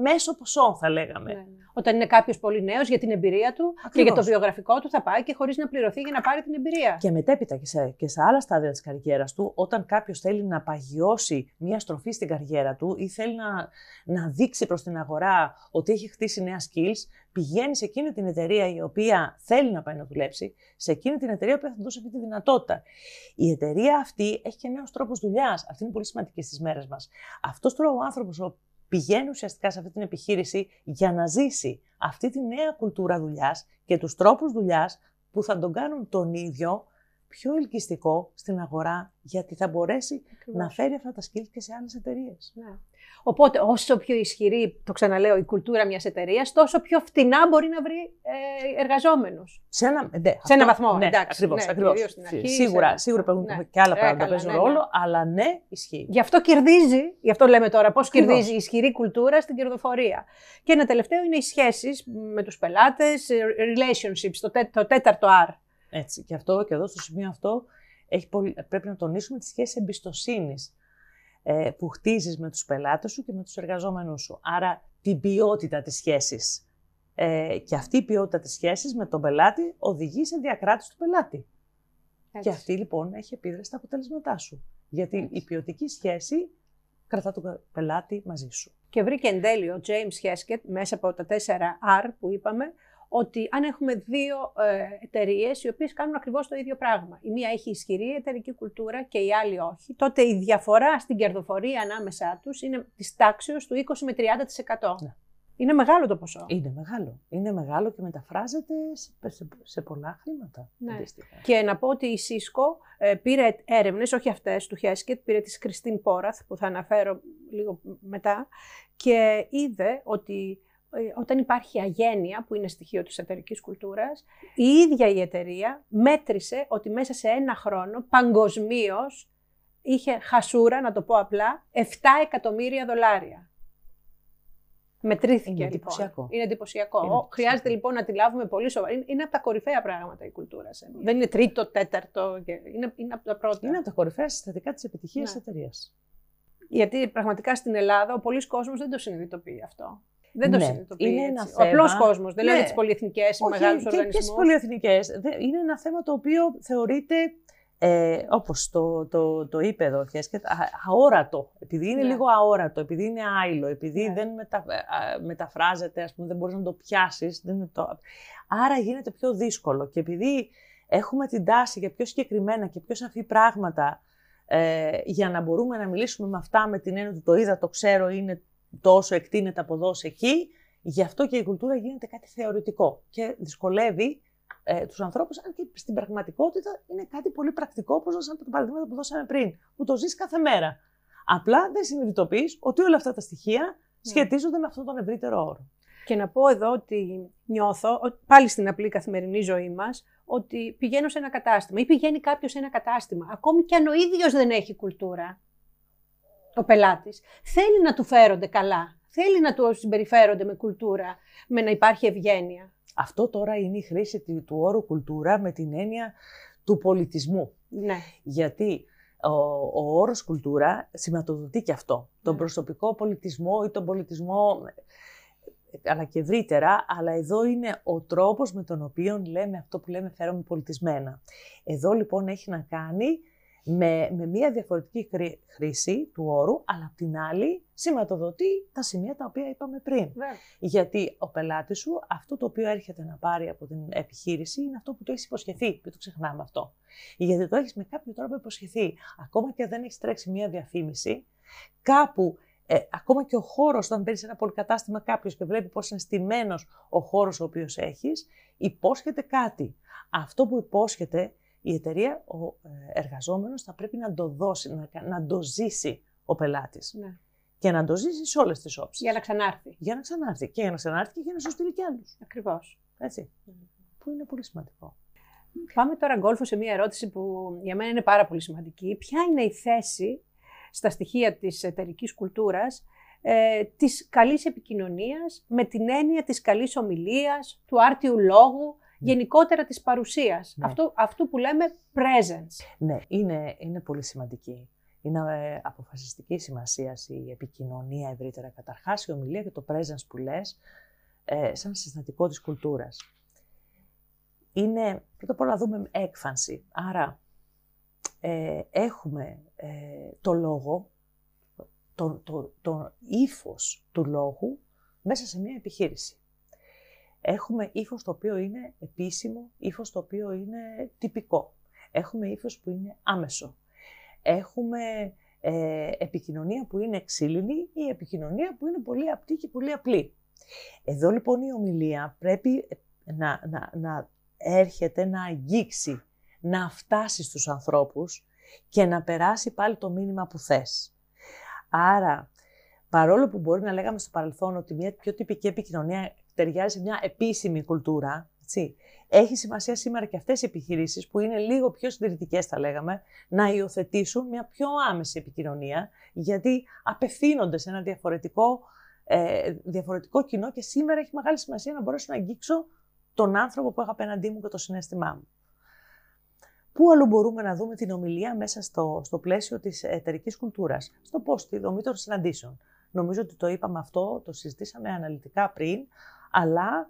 μέσο ποσό, θα λέγαμε. Ναι. Όταν είναι κάποιος πολύ νέος για την εμπειρία του Ακριβώς. και για το βιογραφικό του, θα πάει και χωρίς να πληρωθεί για να πάρει την εμπειρία. Και μετέπειτα και σε άλλα στάδια της καριέρας του, όταν κάποιος θέλει να παγιώσει μια στροφή στην καριέρα του ή θέλει να δείξει προς την αγορά ότι έχει χτίσει νέα skills, πηγαίνει σε εκείνη την εταιρεία η οποία θέλει να πάει να δουλέψει, σε εκείνη την εταιρεία που θα δώσει αυτή τη δυνατότητα. Η εταιρεία αυτή έχει και νέους τρόπους δουλειάς. Αυτή είναι πολύ σημαντική στις μέρες μας. Αυτός τώρα ο άνθρωπος πηγαίνει ουσιαστικά σε αυτή την επιχείρηση για να ζήσει αυτή τη νέα κουλτούρα δουλειάς και τους τρόπους δουλειάς που θα τον κάνουν τον ίδιο πιο ελκυστικό στην αγορά, γιατί θα μπορέσει Ακριβώς. να φέρει αυτά τα skills και σε άλλες εταιρείες. Ναι. Οπότε, όσο πιο ισχυρή, το ξαναλέω, η κουλτούρα μιας εταιρείας, τόσο πιο φτηνά μπορεί να βρει εργαζόμενους. Σε ένα βαθμό. Ναι, εντάξει, Ακριβώς. Στην αρχή, σίγουρα υπάρχουν και άλλα πράγματα που παίζουν ρόλο, αλλά ναι, ισχύει. Γι' αυτό κερδίζει, γι' αυτό λέμε τώρα πώς κερδίζει η ισχυρή κουλτούρα στην κερδοφορία. Και ένα τελευταίο είναι οι σχέσεις με τους πελάτες, relationships, το τέταρτο R. Έτσι. Και αυτό, και εδώ στο σημείο αυτό, πρέπει να τονίσουμε τις σχέσεις εμπιστοσύνης που χτίζεις με τους πελάτες σου και με τους εργαζόμενους σου. Άρα, την ποιότητα της σχέσης. Και αυτή η ποιότητα της σχέσης με τον πελάτη οδηγεί σε διακράτηση του πελάτη. Έτσι. Και αυτή, λοιπόν, έχει επίδραση στα αποτελέσματά σου. Γιατί Έτσι. Η ποιοτική σχέση κρατά τον πελάτη μαζί σου. Και βρήκε εν τέλει ο James Heskett μέσα από τα 4R που είπαμε, ότι αν έχουμε δύο εταιρείες οι οποίες κάνουν ακριβώς το ίδιο πράγμα, η μία έχει ισχυρή εταιρική κουλτούρα και η άλλη όχι, τότε η διαφορά στην κερδοφορία ανάμεσά τους είναι της τάξεως του 20 με 30%. Ναι. Είναι μεγάλο το ποσό. Είναι μεγάλο και μεταφράζεται σε πολλά χρήματα. Ναι. Και να πω ότι η Cisco πήρε έρευνες, όχι αυτές του Heskett, πήρε της Christine Porath, που θα αναφέρω λίγο μετά, και είδε ότι όταν υπάρχει αγένεια, που είναι στοιχείο της εταιρικής κουλτούρας, η ίδια η εταιρεία μέτρησε ότι μέσα σε ένα χρόνο, παγκοσμίως, είχε χασούρα, να το πω απλά, $7 εκατομμύρια. Μετρήθηκε, είναι λοιπόν. Είναι εντυπωσιακό. Χρειάζεται λοιπόν να τη λάβουμε πολύ σοβαρά. Είναι από τα κορυφαία πράγματα η κουλτούρα. Δεν είναι τρίτο, τέταρτο, είναι από τα πρώτα. Είναι από τα κορυφαία συστατικά της επιτυχίας της εταιρείας. Γιατί πραγματικά στην Ελλάδα, πολλοί κόσμος δεν το συνειδητοποιεί αυτό. Δεν το συνειδητοποιεί. Ο απλός κόσμος. Δεν λέω για τις πολυεθνικές, μεγάλους οργανισμούς. Και τις πολυεθνικές. Είναι ένα θέμα το οποίο θεωρείται, όπως το είπε εδώ, αόρατο. Επειδή είναι λίγο αόρατο, επειδή είναι άειλο, επειδή δεν μεταφράζεται, ας πούμε, δεν μπορείς να το πιάσεις. Άρα γίνεται πιο δύσκολο. Και επειδή έχουμε την τάση για πιο συγκεκριμένα και πιο σαφή πράγματα, για να μπορούμε να μιλήσουμε με αυτά με την έννοια του το είδα, το ξέρω, είναι. Το όσο εκτείνεται από εδώ σε εκεί, γι' αυτό και η κουλτούρα γίνεται κάτι θεωρητικό και δυσκολεύει τους ανθρώπους, αν και στην πραγματικότητα είναι κάτι πολύ πρακτικό, όπως δώσαμε τα παραδείγματα που δώσαμε πριν, που το ζεις κάθε μέρα. Απλά δεν συνειδητοποιείς ότι όλα αυτά τα στοιχεία σχετίζονται με αυτόν τον ευρύτερο όρο. Και να πω εδώ ότι νιώθω, πάλι στην απλή καθημερινή ζωή μας, ότι πηγαίνω σε ένα κατάστημα ή πηγαίνει κάποιος σε ένα κατάστημα, ακόμη κι αν ο ίδιος δεν έχει κουλτούρα. Ο πελάτης θέλει να του φέρονται καλά, θέλει να του συμπεριφέρονται με κουλτούρα, με να υπάρχει ευγένεια. Αυτό τώρα είναι η χρήση του όρου κουλτούρα με την έννοια του πολιτισμού. Ναι. Γιατί ο όρος κουλτούρα σηματοδοτεί και αυτό. Ναι. Τον προσωπικό πολιτισμό ή τον πολιτισμό, αλλά και ευρύτερα, αλλά εδώ είναι ο τρόπος με τον οποίο λέμε αυτό που λέμε φέρομαι πολιτισμένα. Εδώ λοιπόν έχει να κάνει με μία διαφορετική χρήση του όρου, αλλά απ' την άλλη σηματοδοτεί τα σημεία τα οποία είπαμε πριν. Yeah. Γιατί ο πελάτης σου, αυτό το οποίο έρχεται να πάρει από την επιχείρηση, είναι αυτό που το έχεις υποσχεθεί. Μην το ξεχνάμε αυτό. Γιατί το έχεις με κάποιο τρόπο υποσχεθεί. Ακόμα και δεν έχεις τρέξει μία διαφήμιση, κάπου, ακόμα και ο χώρος, όταν παίρνεις ένα πολυκατάστημα κάποιος και βλέπει πώς είναι στημένος ο χώρος ο οποίος έχεις, υπόσχεται κάτι. Αυτό που υπόσχεται, η εταιρεία, ο εργαζόμενος θα πρέπει να το δώσει, να το ζήσει ο πελάτης. Ναι. Και να το ζήσει σε όλες τις όψεις. Για να ξανάρθει. Και για να σου στείλει κι άλλους. Ακριβώς. Έτσι. Που είναι πολύ σημαντικό. Πάμε τώρα, Γκόλφω, σε μία ερώτηση που για μένα είναι πάρα πολύ σημαντική. Ποια είναι η θέση στα στοιχεία της εταιρικής κουλτούρας, της καλής επικοινωνίας, με την έννοια της καλής ομιλίας, του άρτιου λόγου, γενικότερα της παρουσίας, αυτού που λέμε presence. Ναι, είναι πολύ σημαντική. Είναι αποφασιστική σημασία η επικοινωνία ευρύτερα καταρχάς, η ομιλία και το presence που λες, σαν συστατικό της κουλτούρας. Είναι, πρώτα απ' όλα, δούμε έκφανση. Άρα, έχουμε το λόγο, το ύφος του λόγου μέσα σε μια επιχείρηση. Έχουμε ύφος το οποίο είναι επίσημο, ύφος το οποίο είναι τυπικό. Έχουμε ύφος που είναι άμεσο. Έχουμε επικοινωνία που είναι ξύλινη ή επικοινωνία που είναι πολύ απτή και πολύ απλή. Εδώ λοιπόν η ομιλία πρέπει να έρχεται, να αγγίξει, να φτάσει στους ανθρώπους και να περάσει πάλι το μήνυμα που θες. Άρα, παρόλο που μπορεί να λέγαμε στο παρελθόν ότι μια πιο τυπική επικοινωνία ταιριάζει σε μια επίσημη κουλτούρα, έτσι, έχει σημασία σήμερα και αυτές οι επιχειρήσεις που είναι λίγο πιο συντηρητικές, θα λέγαμε, να υιοθετήσουν μια πιο άμεση επικοινωνία, γιατί απευθύνονται σε ένα διαφορετικό κοινό και σήμερα έχει μεγάλη σημασία να μπορέσω να αγγίξω τον άνθρωπο που έχω απέναντί μου και το συναίσθημά μου. Πού άλλο μπορούμε να δούμε την ομιλία μέσα στο πλαίσιο της εταιρικής κουλτούρας, στο πώς, στη δομή των συναντήσεων. Νομίζω ότι το είπαμε αυτό, το συζητήσαμε αναλυτικά πριν, αλλά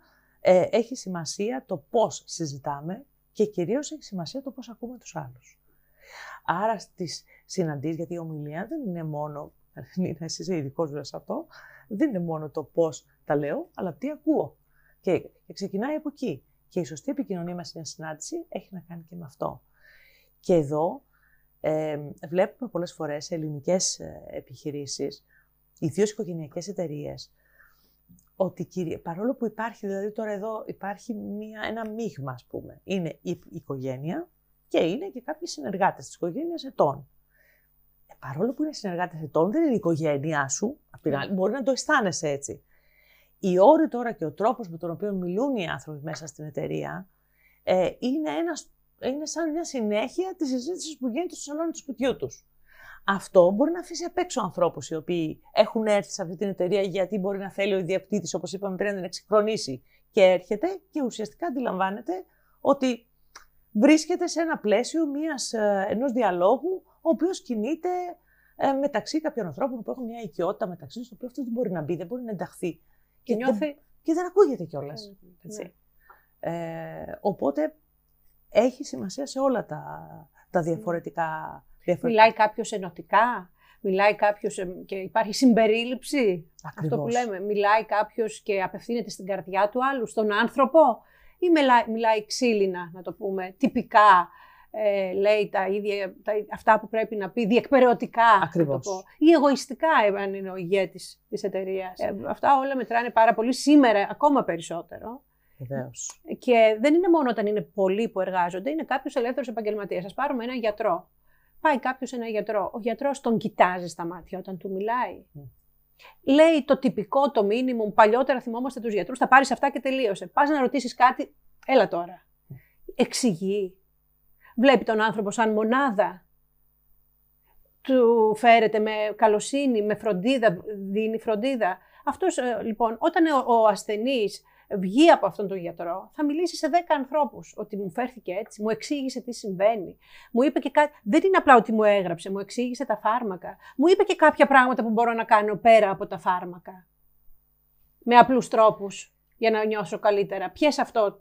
έχει σημασία το πώς συζητάμε και κυρίως έχει σημασία το πώς ακούμε τους άλλους. Άρα στις συναντήσεις, γιατί η ομιλία δεν είναι μόνο, εσύ είσαι ειδικός βέβαια σε αυτό, δεν είναι μόνο το πώς τα λέω, αλλά τι ακούω. Και ξεκινάει από εκεί. Και η σωστή επικοινωνία μας σε μια συνάντηση έχει να κάνει και με αυτό. Και εδώ βλέπουμε πολλές φορές ελληνικές επιχειρήσεις, ιδίως οικογενειακές εταιρείες, ότι παρόλο που υπάρχει, δηλαδή τώρα εδώ υπάρχει ένα μείγμα, ας πούμε. Είναι η οικογένεια και είναι και κάποιοι συνεργάτες της οικογένειας ετών. Παρόλο που είναι συνεργάτες ετών, δεν είναι η οικογένειά σου, μπορεί να το αισθάνεσαι έτσι. Οι όροι τώρα και ο τρόπος με τον οποίο μιλούν οι άνθρωποι μέσα στην εταιρεία είναι σαν μια συνέχεια της συζήτησης που γίνεται στο σαλόνι του σπιτιού τους. Αυτό μπορεί να αφήσει απ' έξω ανθρώπους οι οποίοι έχουν έρθει σε αυτή την εταιρεία γιατί μπορεί να θέλει ο ιδιοκτήτης, όπως είπαμε πριν, να την εξυγχρονίσει και έρχεται και ουσιαστικά αντιλαμβάνεται ότι βρίσκεται σε ένα πλαίσιο ενός διαλόγου ο οποίος κινείται μεταξύ κάποιων ανθρώπων που έχουν μια οικειότητα μεταξύ τους, στο οποίο αυτό δεν μπορεί να μπει, δεν μπορεί να ενταχθεί. Και νιώθει και δεν ακούγεται κιόλας. Ναι. Οπότε έχει σημασία σε όλα τα διαφορετικά. Μιλάει κάποιος ενωτικά, μιλάει κάποιος και υπάρχει συμπερίληψη. Ακριβώς. Αυτό που λέμε. Μιλάει κάποιος και απευθύνεται στην καρδιά του άλλου, στον άνθρωπο, ή μιλάει ξύλινα, να το πούμε, τυπικά. Λέει τα ίδια, αυτά που πρέπει να πει, διεκπεραιωτικά. Ακριβώς. Το πω, ή εγωιστικά, αν είναι ο ηγέτης της εταιρείας. Αυτά όλα μετράνε πάρα πολύ σήμερα, ακόμα περισσότερο. Βεβαίως. Και δεν είναι μόνο όταν είναι πολλοί που εργάζονται, είναι κάποιος ελεύθερος επαγγελματίας. Ας πάρουμε έναν γιατρό. Πάει κάποιος έναν γιατρό. Ο γιατρός τον κοιτάζει στα μάτια όταν του μιλάει. Λέει το τυπικό, το μήνυμο. Παλιότερα θυμόμαστε τους γιατρούς. Θα πάρεις αυτά και τελείωσε. Πας να ρωτήσεις κάτι. Έλα τώρα. Εξηγεί. Βλέπει τον άνθρωπο σαν μονάδα, του φέρεται με καλοσύνη, με φροντίδα, δίνει φροντίδα. Αυτός λοιπόν, όταν ο ασθενής βγει από αυτόν τον γιατρό, θα μιλήσει σε 10 ανθρώπους ότι μου φέρθηκε έτσι, μου εξήγησε τι συμβαίνει, μου είπε και κάτι, δεν είναι απλά ότι μου έγραψε, μου εξήγησε τα φάρμακα, μου είπε και κάποια πράγματα που μπορώ να κάνω πέρα από τα φάρμακα, με απλούς τρόπους για να νιώσω καλύτερα. Ποιες αυτό...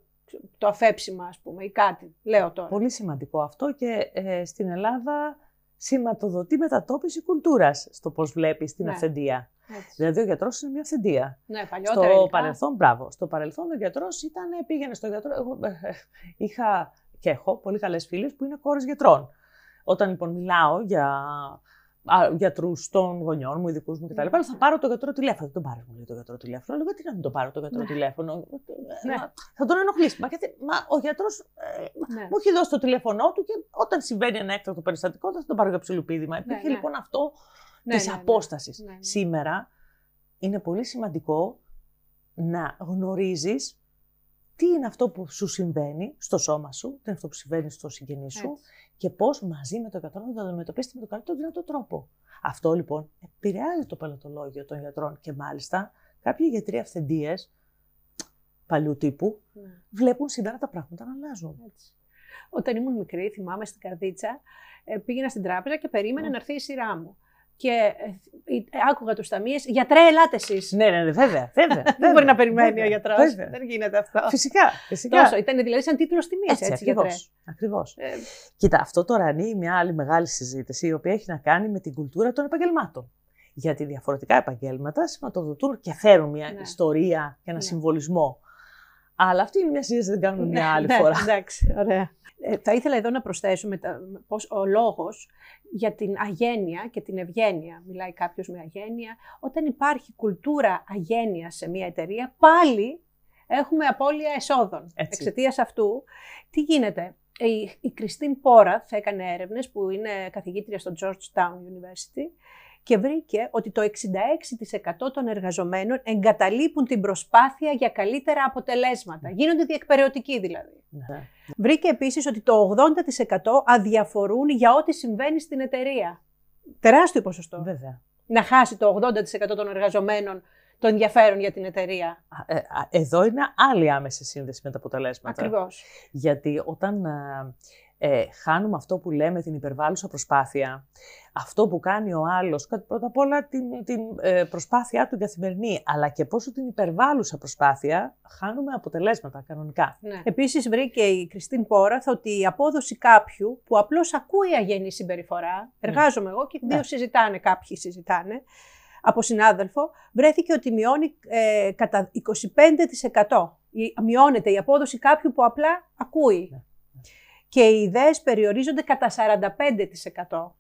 το αφέψιμα, ας πούμε, ή κάτι, λέω τώρα. Πολύ σημαντικό αυτό και στην Ελλάδα σηματοδοτεί μετατόπιση κουλτούρας στο πώς βλέπεις την αυθεντία. Έτσι. Δηλαδή, ο γιατρός είναι μια αυθεντία. Ναι, παλιότερα. Στο παρελθόν, ο γιατρός πήγαινε στο γιατρό. Εγώ είχα και έχω πολύ καλές φίλες που είναι κόρες γιατρών. Όταν λοιπόν μιλάω για γιατρούς των γονιών μου, ειδικούς μου κτλ., θα πάρω το γιατρό τηλέφωνο. Δεν τον πάρω μου το γιατρό τηλέφωνο. Λέω, γιατί να μην το πάρω το γιατρό τηλέφωνο. Ναι. Θα τον ενοχλήσει. Μα ο γιατρός μου έχει δώσει το τηλέφωνό του και όταν συμβαίνει ένα έκτακτο περιστατικό, θα τον πάρω για ψηλουπίδημα. Υπήρχε λοιπόν αυτό της απόστασης. Σήμερα είναι πολύ σημαντικό να γνωρίζεις τι είναι αυτό που σου συμβαίνει στο σώμα σου, τι είναι αυτό που συμβαίνει στο συγγενή σου. Έτσι. Και πώς μαζί με τον γιατρό να το αντιμετωπίσετε με τον καλύτερο δυνατό τρόπο. Αυτό λοιπόν επηρεάζει το πελατολόγιο των γιατρών και μάλιστα κάποιοι γιατροί αυθεντίες παλιού τύπου βλέπουν σήμερα τα πράγματα να αλλάζουν. Έτσι. Όταν ήμουν μικρή, θυμάμαι στην Καρδίτσα, πήγαινα στην τράπεζα και περίμενα να έρθει η σειρά μου. Και άκουγα τους ταμείες, γιατρέ, ελάτε εσείς. Ναι, βέβαια. Δεν μπορεί να περιμένει ο γιατρός. Δεν γίνεται αυτό. Φυσικά. Τόσο, ήταν δηλαδή σαν τίτλος τιμής, έτσι, γιατρέ. Ακριβώς. Κοίτα, αυτό τώρα ανοίγει μια άλλη μεγάλη συζήτηση, η οποία έχει να κάνει με την κουλτούρα των επαγγελμάτων. Γιατί διαφορετικά επαγγέλματα σηματοδοτούν και φέρουν μια ιστορία και ένα συμβολισμό. Αλλά αυτή είναι μια συζήτηση που δεν κάνουμε μια άλλη φορά. Εντάξει, ωραία. Θα ήθελα εδώ να προσθέσω πως ο λόγος για την αγένεια και την ευγένεια. Μιλάει κάποιος με αγένεια. Όταν υπάρχει κουλτούρα αγένειας σε μια εταιρεία, πάλι έχουμε απώλεια εσόδων. Εξαιτίας αυτού, τι γίνεται. Η Christine Porath έκανε έρευνες, που είναι καθηγήτρια στο Georgetown University, και βρήκε ότι το 66% των εργαζομένων εγκαταλείπουν την προσπάθεια για καλύτερα αποτελέσματα. Γίνονται διεκπεραιωτικοί δηλαδή. Βρήκε επίσης ότι το 80% αδιαφορούν για ό,τι συμβαίνει στην εταιρεία. Τεράστιο ποσοστό. Βέβαια. Να χάσει το 80% των εργαζομένων το ενδιαφέρον για την εταιρεία. Εδώ είναι άλλη άμεση σύνδεση με τα αποτελέσματα. Ακριβώς. Γιατί όταν... χάνουμε αυτό που λέμε την υπερβάλλουσα προσπάθεια, αυτό που κάνει ο άλλος, πρώτα απ' όλα την προσπάθειά του καθημερινή, αλλά και πόσο την υπερβάλλουσα προσπάθεια χάνουμε αποτελέσματα κανονικά. Ναι. Επίσης βρήκε η Christine Porath ότι η απόδοση κάποιου που απλώς ακούει αγενή συμπεριφορά, εργάζομαι εγώ και δύο συζητάνε, κάποιοι συζητάνε, από συνάδελφο, βρέθηκε ότι μειώνει κατά 25%. Μειώνεται η απόδοση κάποιου που απλά ακούει. Ναι. Και οι ιδέες περιορίζονται κατά 45%.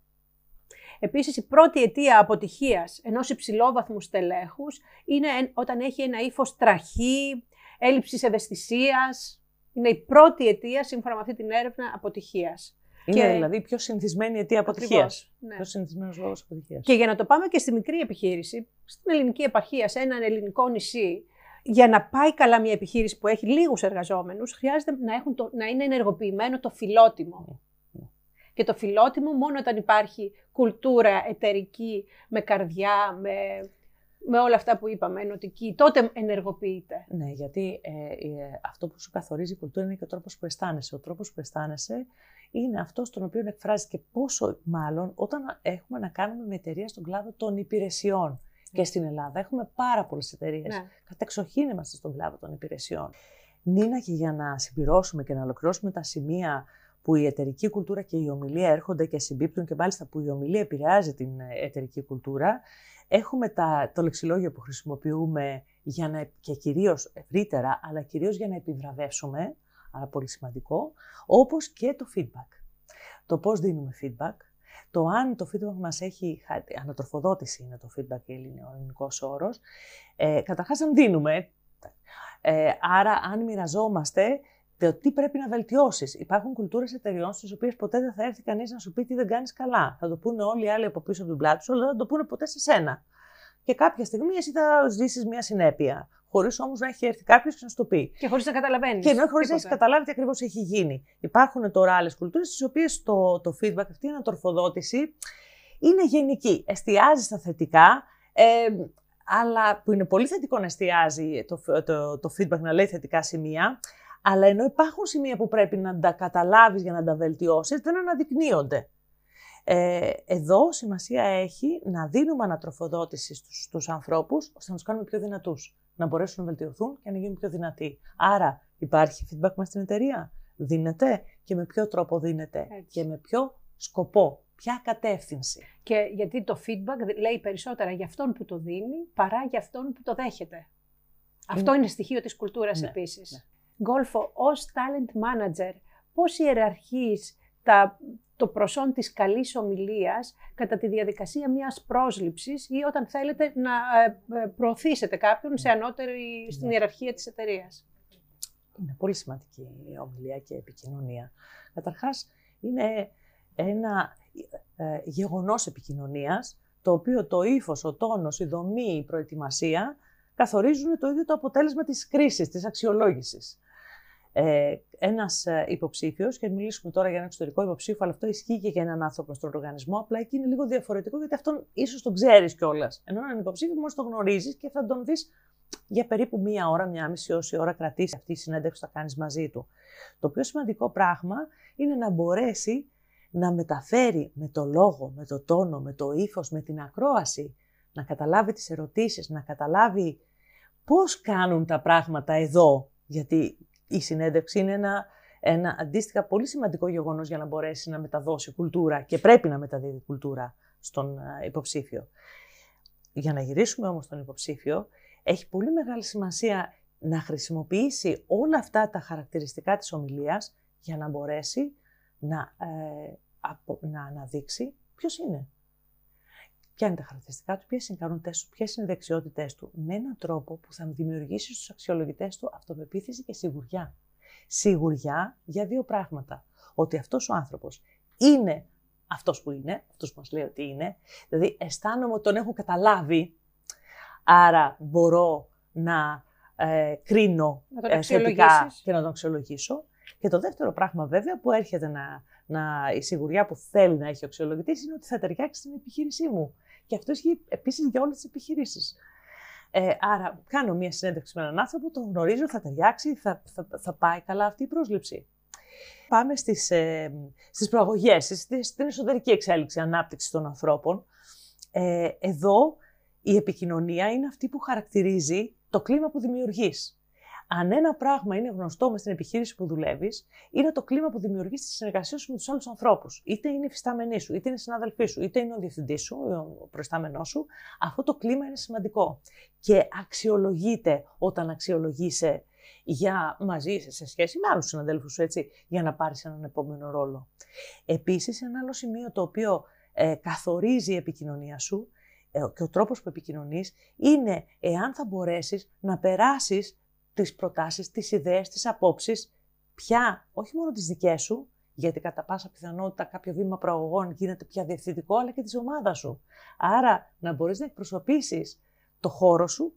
Επίσης, η πρώτη αιτία αποτυχίας ενός υψηλόβαθμου στελέχους είναι όταν έχει ένα ύφος τραχή, έλλειψης ευαισθησίας. Είναι η πρώτη αιτία, σύμφωνα με αυτή την έρευνα, αποτυχίας. Είναι και... δηλαδή η πιο συνηθισμένη αιτία αποτυχίας. Ναι. Πιο συνηθισμένος λόγος αποτυχίας. Και για να το πάμε και στη μικρή επιχείρηση, στην ελληνική επαρχία, σε έναν ελληνικό νησί, για να πάει καλά μια επιχείρηση που έχει λίγους εργαζόμενους, χρειάζεται να είναι ενεργοποιημένο το φιλότιμο. Και το φιλότιμο μόνο όταν υπάρχει κουλτούρα εταιρική, με καρδιά, με όλα αυτά που είπαμε, ενωτική, τότε ενεργοποιείται. Ναι, γιατί αυτό που σου καθορίζει η κουλτούρα είναι και ο τρόπος που αισθάνεσαι. Ο τρόπος που αισθάνεσαι είναι αυτός τον οποίο εκφράζει και πόσο μάλλον όταν έχουμε να κάνουμε με εταιρεία στον κλάδο των υπηρεσιών. Και στην Ελλάδα έχουμε πάρα πολλές εταιρείες. Ναι. Κατεξοχήν είμαστε στον κλάδο των υπηρεσιών. Νίνα, και για να συμπληρώσουμε και να ολοκληρώσουμε τα σημεία που η εταιρική κουλτούρα και η ομιλία έρχονται και συμπίπτουν, και μάλιστα που η ομιλία επηρεάζει την εταιρική κουλτούρα, έχουμε το λεξιλόγιο που χρησιμοποιούμε για να, και κυρίως ευρύτερα, αλλά κυρίως για να επιβραβεύσουμε, άρα πολύ σημαντικό, όπως και το feedback. Το πώς δίνουμε feedback. Το αν το feedback μας έχει ανατροφοδότηση, είναι το feedback και ο ελληνικός όρος, καταρχάς αν δίνουμε, άρα αν μοιραζόμαστε το τι πρέπει να βελτιώσεις. Υπάρχουν κουλτούρες εταιριών στις οποίες ποτέ δεν θα έρθει κανείς να σου πει τι δεν κάνεις καλά. Θα το πούνε όλοι οι άλλοι από πίσω από την πλάτη σου, αλλά δεν θα το πούνε ποτέ σε σένα. Και κάποια στιγμή εσύ θα ζήσεις μια συνέπεια, χωρίς όμως να έχει έρθει κάποιος και να σου το πει. Και χωρίς να καταλαβαίνεις. Και χωρίς να έχεις καταλάβει τι ακριβώς έχει γίνει. Υπάρχουν τώρα άλλες κουλτούρες, στις οποίες το feedback, αυτή η ανατροφοδότηση, είναι γενική. Εστιάζει στα θετικά, αλλά που είναι πολύ θετικό να εστιάζει το feedback, να λέει θετικά σημεία, αλλά ενώ υπάρχουν σημεία που πρέπει να τα καταλάβεις για να τα βελτιώσεις, δεν αναδεικνύονται. Εδώ σημασία έχει να δίνουμε ανατροφοδότηση στους ανθρώπους, ώστε να τους κάνουμε πιο δυνατούς, να μπορέσουν να βελτιωθούν και να γίνουν πιο δυνατοί. Άρα υπάρχει feedback μας στην εταιρεία, δίνεται και με ποιο τρόπο δίνεται. Έτσι. Και με ποιο σκοπό, ποια κατεύθυνση. Και γιατί το feedback λέει περισσότερα για αυτόν που το δίνει παρά για αυτόν που το δέχεται. Είναι... Αυτό είναι στοιχείο της κουλτούρας επίσης. Ναι. Γκόλφω, ως talent manager, πώς ιεραρχείς το προσόν της καλής ομιλίας κατά τη διαδικασία μιας πρόσληψης ή όταν θέλετε να προωθήσετε κάποιον σε ανώτερη στην ιεραρχία της εταιρείας? Είναι πολύ σημαντική η ομιλία και η επικοινωνία. Καταρχάς, είναι ένα γεγονός επικοινωνίας, το οποίο το ύφος, ο τόνος, η δομή, η προετοιμασία καθορίζουν το ίδιο το αποτέλεσμα της κρίσης, της αξιολόγησης. Ένας υποψήφιος, και μιλήσουμε τώρα για ένα εξωτερικό υποψήφιο, αλλά αυτό ισχύει και για έναν άνθρωπο στον οργανισμό. Απλά εκεί είναι λίγο διαφορετικό, γιατί αυτόν ίσως τον ξέρεις κιόλας. Ενώ έναν υποψήφιο μόλις τον γνωρίζεις και θα τον δεις για περίπου μία ώρα, μία μισή όση ώρα κρατήσει αυτή η συνέντευξη που θα κάνεις μαζί του. Το πιο σημαντικό πράγμα είναι να μπορέσει να μεταφέρει με το λόγο, με το τόνο, με το ύφος, με την ακρόαση, να καταλάβει τις ερωτήσεις, να καταλάβει πώς κάνουν τα πράγματα εδώ, γιατί η συνέντευξη είναι ένα αντίστοιχα πολύ σημαντικό γεγονός για να μπορέσει να μεταδώσει κουλτούρα και πρέπει να μεταδίδει κουλτούρα στον υποψήφιο. Για να γυρίσουμε όμως στον υποψήφιο, έχει πολύ μεγάλη σημασία να χρησιμοποιήσει όλα αυτά τα χαρακτηριστικά της ομιλίας για να μπορέσει να αναδείξει ποιος είναι. Ποια είναι τα χαρακτηριστικά του, ποιες είναι οι ικανότητες του, ποιες είναι οι δεξιότητες του, με έναν τρόπο που θα δημιουργήσει στους αξιολογητές του αυτοπεποίθηση και σιγουριά. Σιγουριά για δύο πράγματα. Ότι αυτός ο άνθρωπος είναι αυτός που είναι, αυτός που μας λέει ότι είναι, δηλαδή αισθάνομαι ότι τον έχω καταλάβει, άρα μπορώ να κρίνω θετικά και να τον αξιολογήσω. Και το δεύτερο πράγμα βέβαια που έρχεται η σιγουριά που θέλει να έχει ο αξιολογητής είναι ότι θα ταιριάξει στην επιχείρησή μου. Και αυτό ισχύει επίσης για όλες τις επιχειρήσεις. Άρα κάνω μία συνέντευξη με έναν άνθρωπο, τον γνωρίζω, θα ταιριάξει, θα πάει καλά αυτή η πρόσληψη. Πάμε στις προαγωγές, στην εσωτερική εξέλιξη, ανάπτυξη των ανθρώπων. Εδώ η επικοινωνία είναι αυτή που χαρακτηρίζει το κλίμα που δημιουργείς. Αν ένα πράγμα είναι γνωστό μες στην επιχείρηση που δουλεύεις, είναι το κλίμα που δημιουργείς στη συνεργασία σου με τους άλλους ανθρώπους. Είτε είναι οι υφιστάμενοί σου, είτε είναι οι συνάδελφοί σου, είτε είναι ο διευθυντής σου, ο προϊστάμενός σου. Αυτό το κλίμα είναι σημαντικό. Και αξιολογείται όταν αξιολογείσαι μαζί σε σχέση με άλλους συναδέλφους σου, έτσι, για να πάρεις έναν επόμενο ρόλο. Επίσης, ένα άλλο σημείο το οποίο καθορίζει η επικοινωνία σου και ο τρόπος που επικοινωνείς είναι εάν θα μπορέσεις να περάσεις τις προτάσεις, τις ιδέες, τις απόψεις, πια όχι μόνο τις δικές σου, γιατί κατά πάσα πιθανότητα κάποιο βήμα προαγωγών γίνεται πια διευθυντικό, αλλά και της ομάδας σου. Άρα να μπορείς να εκπροσωπήσεις το χώρο σου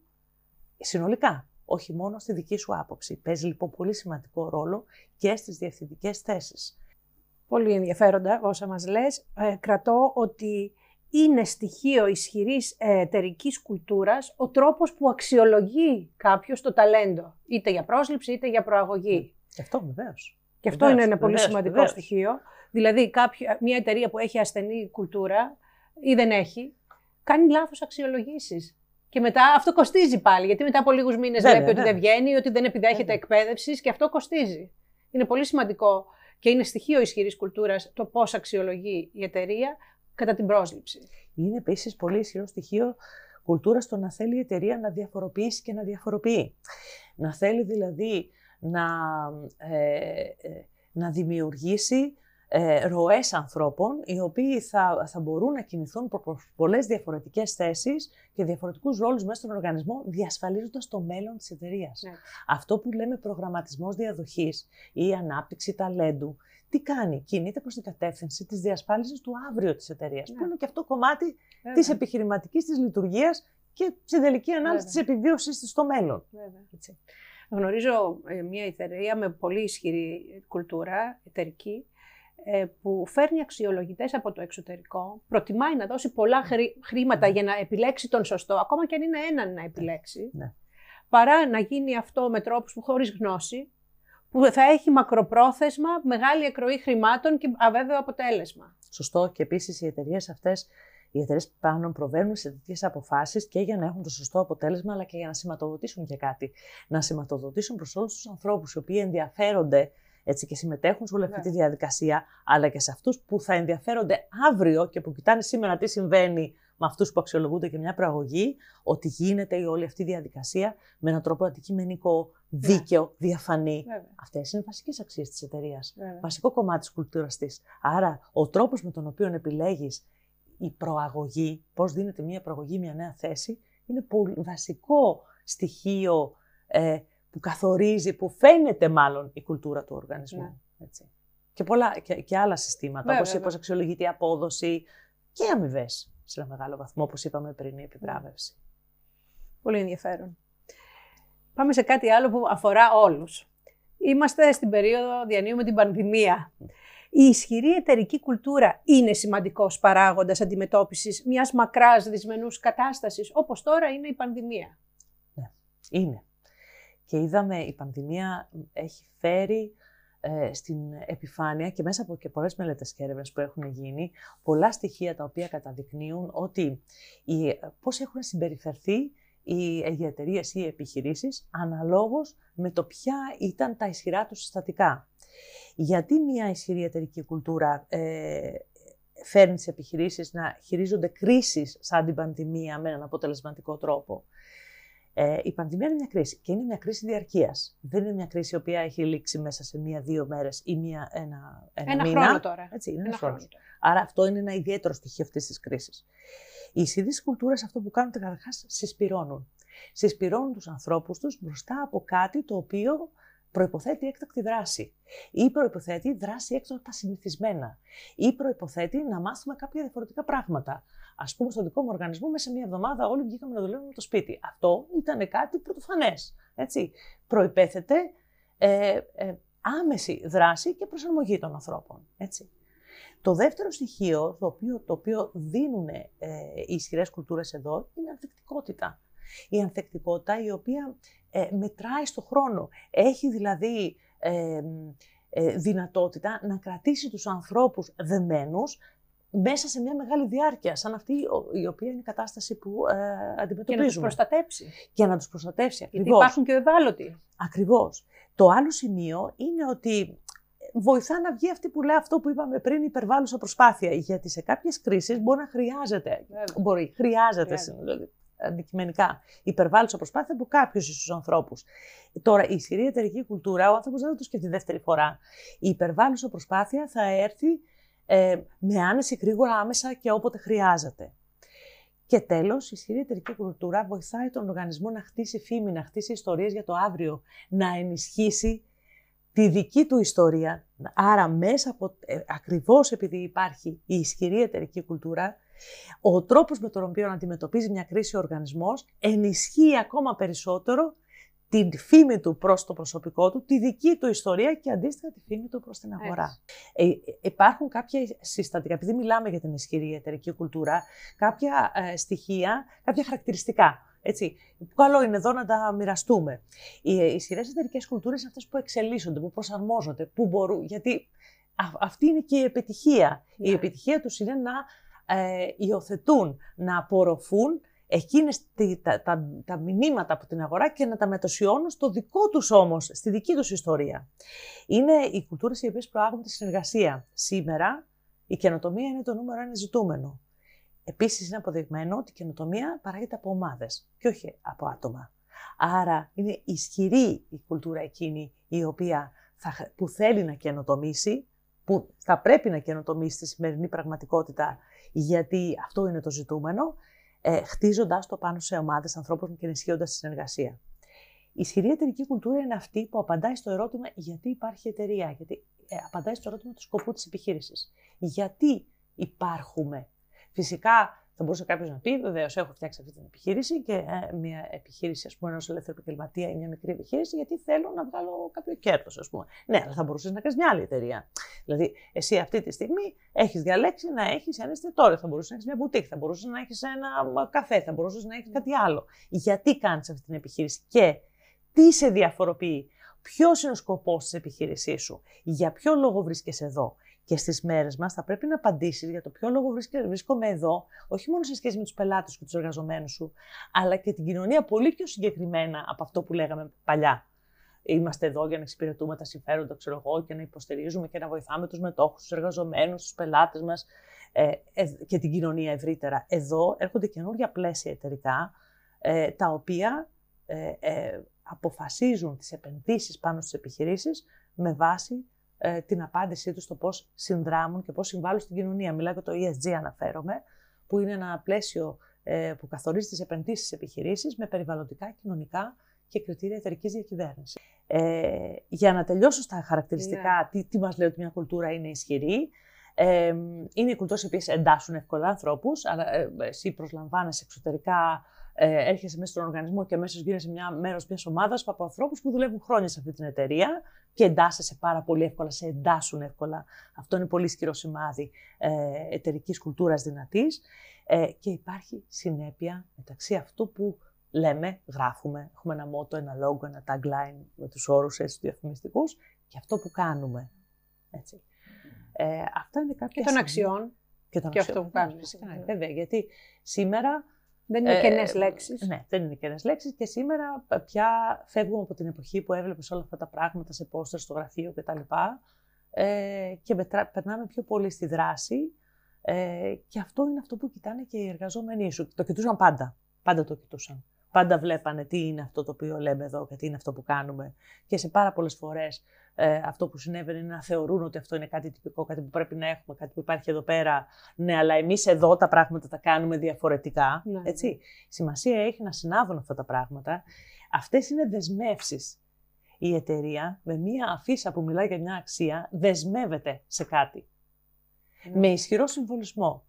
συνολικά, όχι μόνο στη δική σου άποψη. Παίζει λοιπόν πολύ σημαντικό ρόλο και στις διευθυντικές θέσεις. Πολύ ενδιαφέροντα όσα μας λες. Κρατώ ότι είναι στοιχείο ισχυρής εταιρικής κουλτούρας ο τρόπος που αξιολογεί κάποιος το ταλέντο, είτε για πρόσληψη είτε για προαγωγή. Και αυτό βεβαίως. Και αυτό είναι ένα πολύ σημαντικό στοιχείο. Δηλαδή, μια εταιρεία που έχει ασθενή κουλτούρα ή δεν έχει, κάνει λάθος αξιολογήσεις. Και μετά αυτό κοστίζει πάλι, γιατί μετά από λίγους μήνες βλέπει ότι δεν βγαίνει, ότι δεν επιδέχεται εκπαίδευση και αυτό κοστίζει. Είναι πολύ σημαντικό και είναι στοιχείο ισχυρής κουλτούρας το πώς αξιολογεί η εταιρεία κατά την πρόσληψη. Είναι επίσης πολύ ισχυρό στοιχείο κουλτούρα στο να θέλει η εταιρεία να διαφοροποιήσει και να διαφοροποιεί. Να θέλει δηλαδή να δημιουργήσει ροές ανθρώπων, οι οποίοι θα μπορούν να κινηθούν προς πολλές διαφορετικές θέσεις και διαφορετικούς ρόλους μέσα στον οργανισμό, διασφαλίζοντας το μέλλον της εταιρείας. Ναι. Αυτό που λέμε προγραμματισμός διαδοχής ή ανάπτυξη ταλέντου, τι κάνει, κινείται προς την κατεύθυνση της διασφάλισης του αύριο της εταιρείας, που είναι και αυτό κομμάτι της επιχειρηματικής της λειτουργίας και στην τελική ανάλυση της επιβίωσης της στο μέλλον. Έτσι. Γνωρίζω μια εταιρεία με πολύ ισχυρή κουλτούρα εταιρική, που φέρνει αξιολογητές από το εξωτερικό, προτιμάει να δώσει πολλά χρήματα για να επιλέξει τον σωστό, ακόμα και αν είναι έναν να επιλέξει, παρά να γίνει αυτό με τρόπους που χωρίς γνώση, που θα έχει μακροπρόθεσμα, μεγάλη εκροή χρημάτων και αβέβαιο αποτέλεσμα. Σωστό. Και επίσης οι εταιρείες αυτές, οι εταιρείες πάνω προβαίνουν σε τέτοιες αποφάσεις και για να έχουν το σωστό αποτέλεσμα, αλλά και για να σηματοδοτήσουν και κάτι. Να σηματοδοτήσουν προς όλους τους ανθρώπους οι οποίοι ενδιαφέρονται έτσι, και συμμετέχουν σε όλη αυτή τη διαδικασία, αλλά και σε αυτούς που θα ενδιαφέρονται αύριο και που κοιτάνε σήμερα τι συμβαίνει με αυτούς που αξιολογούνται και μια προαγωγή, ότι γίνεται η όλη αυτή η διαδικασία με έναν τρόπο αντικειμενικό, δίκαιο, διαφανή. Αυτές είναι βασικές αξίες της εταιρείας. Βασικό κομμάτι της κουλτούρας της. Άρα, ο τρόπος με τον οποίο επιλέγεις η προαγωγή, πώς δίνεται μια προαγωγή, μια νέα θέση, είναι πολύ βασικό στοιχείο που καθορίζει, που φαίνεται μάλλον η κουλτούρα του οργανισμού. Έτσι. Και πολλά και άλλα συστήματα, όπως αξιολογείται η απόδοση και αμοιβές. Σε ένα μεγάλο βαθμό, όπως είπαμε πριν, η επιβράβευση. Πολύ ενδιαφέρον. Πάμε σε κάτι άλλο που αφορά όλους. Είμαστε στην περίοδο, διανύουμε την πανδημία. Η ισχυρή εταιρική κουλτούρα είναι σημαντικός παράγοντας αντιμετώπισης μιας μακράς δυσμενούς κατάστασης, όπως τώρα είναι η πανδημία. Είναι. Και είδαμε, η πανδημία έχει φέρει στην επιφάνεια και μέσα από και πολλές μελέτες και έρευνες που έχουν γίνει, πολλά στοιχεία τα οποία καταδεικνύουν ότι πώς έχουν συμπεριφερθεί οι εταιρείες ή οι επιχειρήσεις αναλόγως με το ποια ήταν τα ισχυρά τους συστατικά. Γιατί μια ισχυρή εταιρική κουλτούρα φέρνει τις επιχειρήσεις να χειρίζονται κρίσεις σαν την πανδημία με έναν αποτελεσματικό τρόπο. Η πανδημία είναι μια κρίση και είναι μια κρίση διαρκείας. Δεν είναι μια κρίση η οποία έχει λήξει μέσα σε μία-δύο μέρες ή ένα μήνα. Χρόνο τώρα. Έτσι, είναι ένα χρόνο. Άρα αυτό είναι ένα ιδιαίτερο στοιχείο αυτής της κρίσης. Οι ισχυρές κουλτούρες αυτό που κάνουν καταρχάς συσπειρώνουν. Συσπειρώνουν τους ανθρώπους τους μπροστά από κάτι το οποίο προϋποθέτει έκτακτη δράση ή προϋποθέτει δράση έξω από τα συνηθισμένα ή προϋποθέτει να μάθουμε κάποια διαφορετικά πράγματα. Ας πούμε, στον δικό μου οργανισμό, μέσα σε μία εβδομάδα όλοι βγήκαμε να δουλεύουμε το σπίτι. Αυτό ήταν κάτι πρωτοφανές. Προϋπέθεται άμεση δράση και προσαρμογή των ανθρώπων. Έτσι. Το δεύτερο στοιχείο το οποίο δίνουν οι ισχυρές κουλτούρες εδώ είναι ανθεκτικότητα. Η ανθεκτικότητα η οποία μετράει στο χρόνο. Έχει δηλαδή δυνατότητα να κρατήσει τους ανθρώπους δεμένους μέσα σε μια μεγάλη διάρκεια, σαν αυτή η οποία είναι η κατάσταση που αντιμετωπίζουμε. Και να τους προστατέψει. Για να τους προστατεύσει, ακριβώς. Γιατί υπάρχουν και ευάλωτοι. Ακριβώς. Το άλλο σημείο είναι ότι βοηθά να βγει αυτή που λέει αυτό που είπαμε πριν, υπερβάλλουσα προσπάθεια. Γιατί σε κάποιες κρίσεις μπορεί να χρειάζεται. Μπορεί, χρειάζεται. Αντικειμενικά, υπερβάλλουσα προσπάθεια από κάποιους στους ανθρώπους. Τώρα, η ισχυρή εταιρική κουλτούρα, ο άνθρωπος δεν θα το σκεφτεί δεύτερη φορά. Η υπερβάλλουσα προσπάθεια θα έρθει με άνεση, γρήγορα, άμεσα και όποτε χρειάζεται. Και τέλος, η ισχυρή εταιρική κουλτούρα βοηθάει τον οργανισμό να χτίσει φήμη, να χτίσει ιστορίες για το αύριο, να ενισχύσει τη δική του ιστορία. Άρα, μέσα από, ακριβώς επειδή υπάρχει η ισχυρή εταιρική κουλτούρα, ο τρόπος με τον οποίο αντιμετωπίζει μια κρίση ο οργανισμός ενισχύει ακόμα περισσότερο την φήμη του προς το προσωπικό του, τη δική του ιστορία και αντίστοιχα τη φήμη του προς την αγορά. Υπάρχουν κάποια συστατικά, επειδή μιλάμε για την ισχυρή εταιρική κουλτούρα, κάποια στοιχεία, κάποια χαρακτηριστικά. Έτσι, καλό είναι εδώ να τα μοιραστούμε. Οι ισχυρές εταιρικές κουλτούρες είναι αυτές που εξελίσσονται, που προσαρμόζονται, που μπορούν. Γιατί αυτή είναι και η επιτυχία. Η επιτυχία τους είναι να υιοθετούν, να απορροφούν εκείνες τα μηνύματα από την αγορά και να τα μετοσιώνουν στο δικό τους όμως, στη δική τους ιστορία. Είναι οι κουλτούρες οι οποίες προάγουν τη συνεργασία. Σήμερα η καινοτομία είναι το νούμερο ένα ζητούμενο. Επίσης είναι αποδεικμένο ότι η καινοτομία παράγεται από ομάδες και όχι από άτομα. Άρα είναι ισχυρή η κουλτούρα εκείνη η οποία που θέλει να καινοτομήσει, που θα πρέπει να καινοτομήσει στη σημερινή πραγματικότητα, γιατί αυτό είναι το ζητούμενο, χτίζοντας το πάνω σε ομάδες ανθρώπων και ενισχύοντας τη συνεργασία. Η ισχυρή εταιρική κουλτούρα είναι αυτή που απαντάει στο ερώτημα γιατί υπάρχει εταιρεία, γιατί απαντάει στο ερώτημα του σκοπού της επιχείρησης. Γιατί υπάρχουμε. Φυσικά, θα μπορούσε κάποιος να πει, βεβαίως, έχω φτιάξει αυτή την επιχείρηση και μια επιχείρηση, ας πούμε, ενός ελεύθερου επαγγελματία ή μια μικρή επιχείρηση, γιατί θέλω να βγάλω κάποιο κέρδος, ας πούμε. Ναι, αλλά θα μπορούσες να κάνεις μια άλλη εταιρεία. Δηλαδή, εσύ αυτή τη στιγμή έχεις διαλέξει να έχεις ένα εστιατόριο, θα μπορούσες να έχεις μια μπουτίκ, θα μπορούσες να έχεις ένα καφέ, θα μπορούσες να έχεις κάτι άλλο. Γιατί κάνεις αυτή την επιχείρηση και τι σε διαφοροποιεί, ποιος είναι ο σκοπός της επιχείρησής σου, για ποιο λόγο βρίσκεσαι εδώ. Και στις μέρες μας θα πρέπει να απαντήσεις για το ποιο λόγο βρίσκομαι εδώ, όχι μόνο σε σχέση με τους πελάτες και τους εργαζομένους σου, αλλά και την κοινωνία πολύ πιο συγκεκριμένα από αυτό που λέγαμε παλιά. Είμαστε εδώ για να εξυπηρετούμε τα συμφέροντα, ξέρω εγώ, και να υποστηρίζουμε και να βοηθάμε τους μετόχους, τους εργαζομένους, τους πελάτες μας και την κοινωνία ευρύτερα. Εδώ έρχονται καινούργια πλαίσια εταιρικά, τα οποία αποφασίζουν τις επενδύσεις πάνω στις επιχειρήσεις με βάση την απάντησή τους στο πώς συνδράμουν και πώς συμβάλλουν στην κοινωνία. Μιλάω για το ESG, αναφέρομαι, που είναι ένα πλαίσιο που καθορίζει τις επενδύσεις στις επιχειρήσεις με περιβαλλοντικά, κοινωνικά και κριτήρια εταιρικής διακυβέρνησης. Για να τελειώσω στα χαρακτηριστικά, τι μας λέει ότι μια κουλτούρα είναι ισχυρή, είναι οι κουλτούρες οι οποίες εντάσσουν εύκολα ανθρώπους, αλλά εσύ προσλαμβάνεσαι εξωτερικά. Έρχεσαι μέσα στον οργανισμό και αμέσως γίνεσαι μέρος μιας ομάδας από ανθρώπους που δουλεύουν χρόνια σε αυτή την εταιρεία και εντάσσεσαι πάρα πολύ εύκολα, σε εντάσσουν εύκολα. Αυτό είναι πολύ ισχυρό σημάδι εταιρικής κουλτούρας δυνατής. Και υπάρχει συνέπεια μεταξύ αυτού που λέμε, γράφουμε, έχουμε ένα μότο, ένα logo, ένα tagline με τους όρους έτσι διαφημιστικούς και αυτό που κάνουμε. Έτσι. Αυτά είναι κάποια. Και των αξιών. Και αυτό που κάνουμε. Ναι, βέβαια, γιατί σήμερα. Δεν είναι κενές λέξεις. Ναι, δεν είναι κενές λέξεις και σήμερα πια φεύγουμε από την εποχή που έβλεπες όλα αυτά τα πράγματα σε πόστερ, στο γραφείο κτλ. Και περνάμε πιο πολύ στη δράση και αυτό είναι αυτό που κοιτάνε και οι εργαζόμενοι σου. Το κοιτούσαν πάντα. Πάντα το κοιτούσαν. Πάντα βλέπανε τι είναι αυτό το οποίο λέμε εδώ και τι είναι αυτό που κάνουμε. Και σε πάρα πολλές φορές αυτό που συνέβαινε είναι να θεωρούν ότι αυτό είναι κάτι τυπικό, κάτι που πρέπει να έχουμε, κάτι που υπάρχει εδώ πέρα. Ναι, αλλά εμείς εδώ τα πράγματα τα κάνουμε διαφορετικά. Ναι. Έτσι. Σημασία έχει να συνάδουν αυτά τα πράγματα. Αυτές είναι δεσμεύσεις. Η εταιρεία με μία αφίσα που μιλάει για μια αξία δεσμεύεται σε κάτι. Ναι. Με ισχυρό συμβολισμό.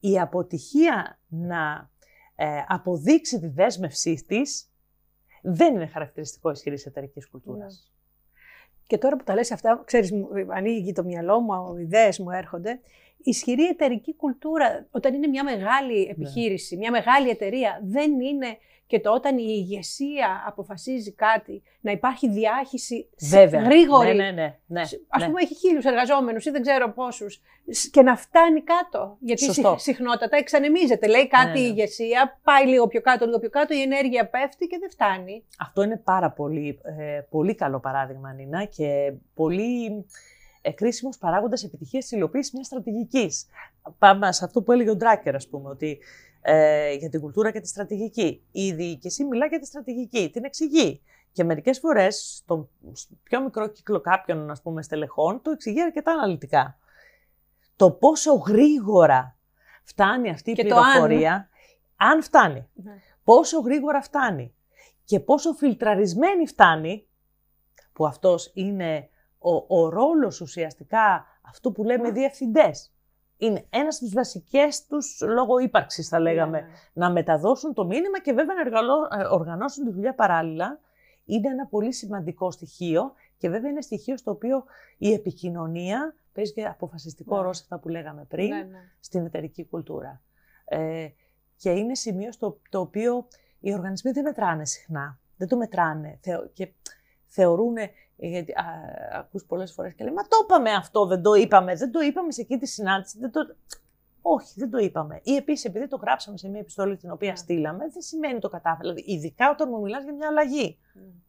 Η αποτυχία να αποδείξει τη δέσμευσή της δεν είναι χαρακτηριστικό ισχυρής εταιρικής κουλτούρας. Ναι. Και τώρα που τα λες αυτά, ξέρεις, ανοίγει το μυαλό μου, ιδέες μου έρχονται. Ισχυρή εταιρική κουλτούρα, όταν είναι μια μεγάλη επιχείρηση, μια μεγάλη εταιρεία, δεν είναι και το όταν η ηγεσία αποφασίζει κάτι, να υπάρχει διάχυση γρήγορη. Ναι. Ας πούμε, έχει 1.000 εργαζόμενους ή δεν ξέρω πόσους, και να φτάνει κάτω. Γιατί συχνότατα εξανεμίζεται. Λέει κάτι η ηγεσία, πάει λίγο πιο κάτω, η ενέργεια πέφτει και δεν φτάνει. Αυτό είναι πάρα πολύ, πολύ καλό παράδειγμα, Νίνα, και πολύ κρίσιμος παράγοντας επιτυχίας της υλοποίησης μιας στρατηγικής. Πάμε σε αυτό που έλεγε ο Ντράκερ, ας πούμε, ότι για την κουλτούρα και τη στρατηγική. Η διοίκηση μιλά για τη στρατηγική, την εξηγεί. Και μερικές φορές, στον πιο μικρό κύκλο κάποιων, ας πούμε, στελεχών, το εξηγεί αρκετά αναλυτικά. Το πόσο γρήγορα φτάνει αυτή η πληροφορία, αν φτάνει, πόσο γρήγορα φτάνει και πόσο φιλτραρισμένη φτάνει, που αυτός είναι ο ρόλος ουσιαστικά αυτού που λέμε διευθυντές. Είναι ένας από τους βασικές τους λόγο ύπαρξης, θα λέγαμε, να μεταδώσουν το μήνυμα και βέβαια να οργανώσουν τη δουλειά παράλληλα. Είναι ένα πολύ σημαντικό στοιχείο και βέβαια είναι στοιχείο στο οποίο η επικοινωνία παίζει και αποφασιστικό ρόλο σε αυτά που λέγαμε πριν, στην εταιρική κουλτούρα. Και είναι σημείο στο το οποίο οι οργανισμοί δεν μετράνε συχνά, δεν το μετράνε και θεωρούν. Γιατί ακούς πολλές φορές και λέει, μα το είπαμε αυτό, δεν το είπαμε σε εκείνη τη συνάντηση. Όχι, δεν το είπαμε. Ή επίσης, επειδή το γράψαμε σε μια επιστολή την οποία στείλαμε, δεν σημαίνει το κατάφερα. Δηλαδή, ειδικά όταν μου μιλάς για μια αλλαγή.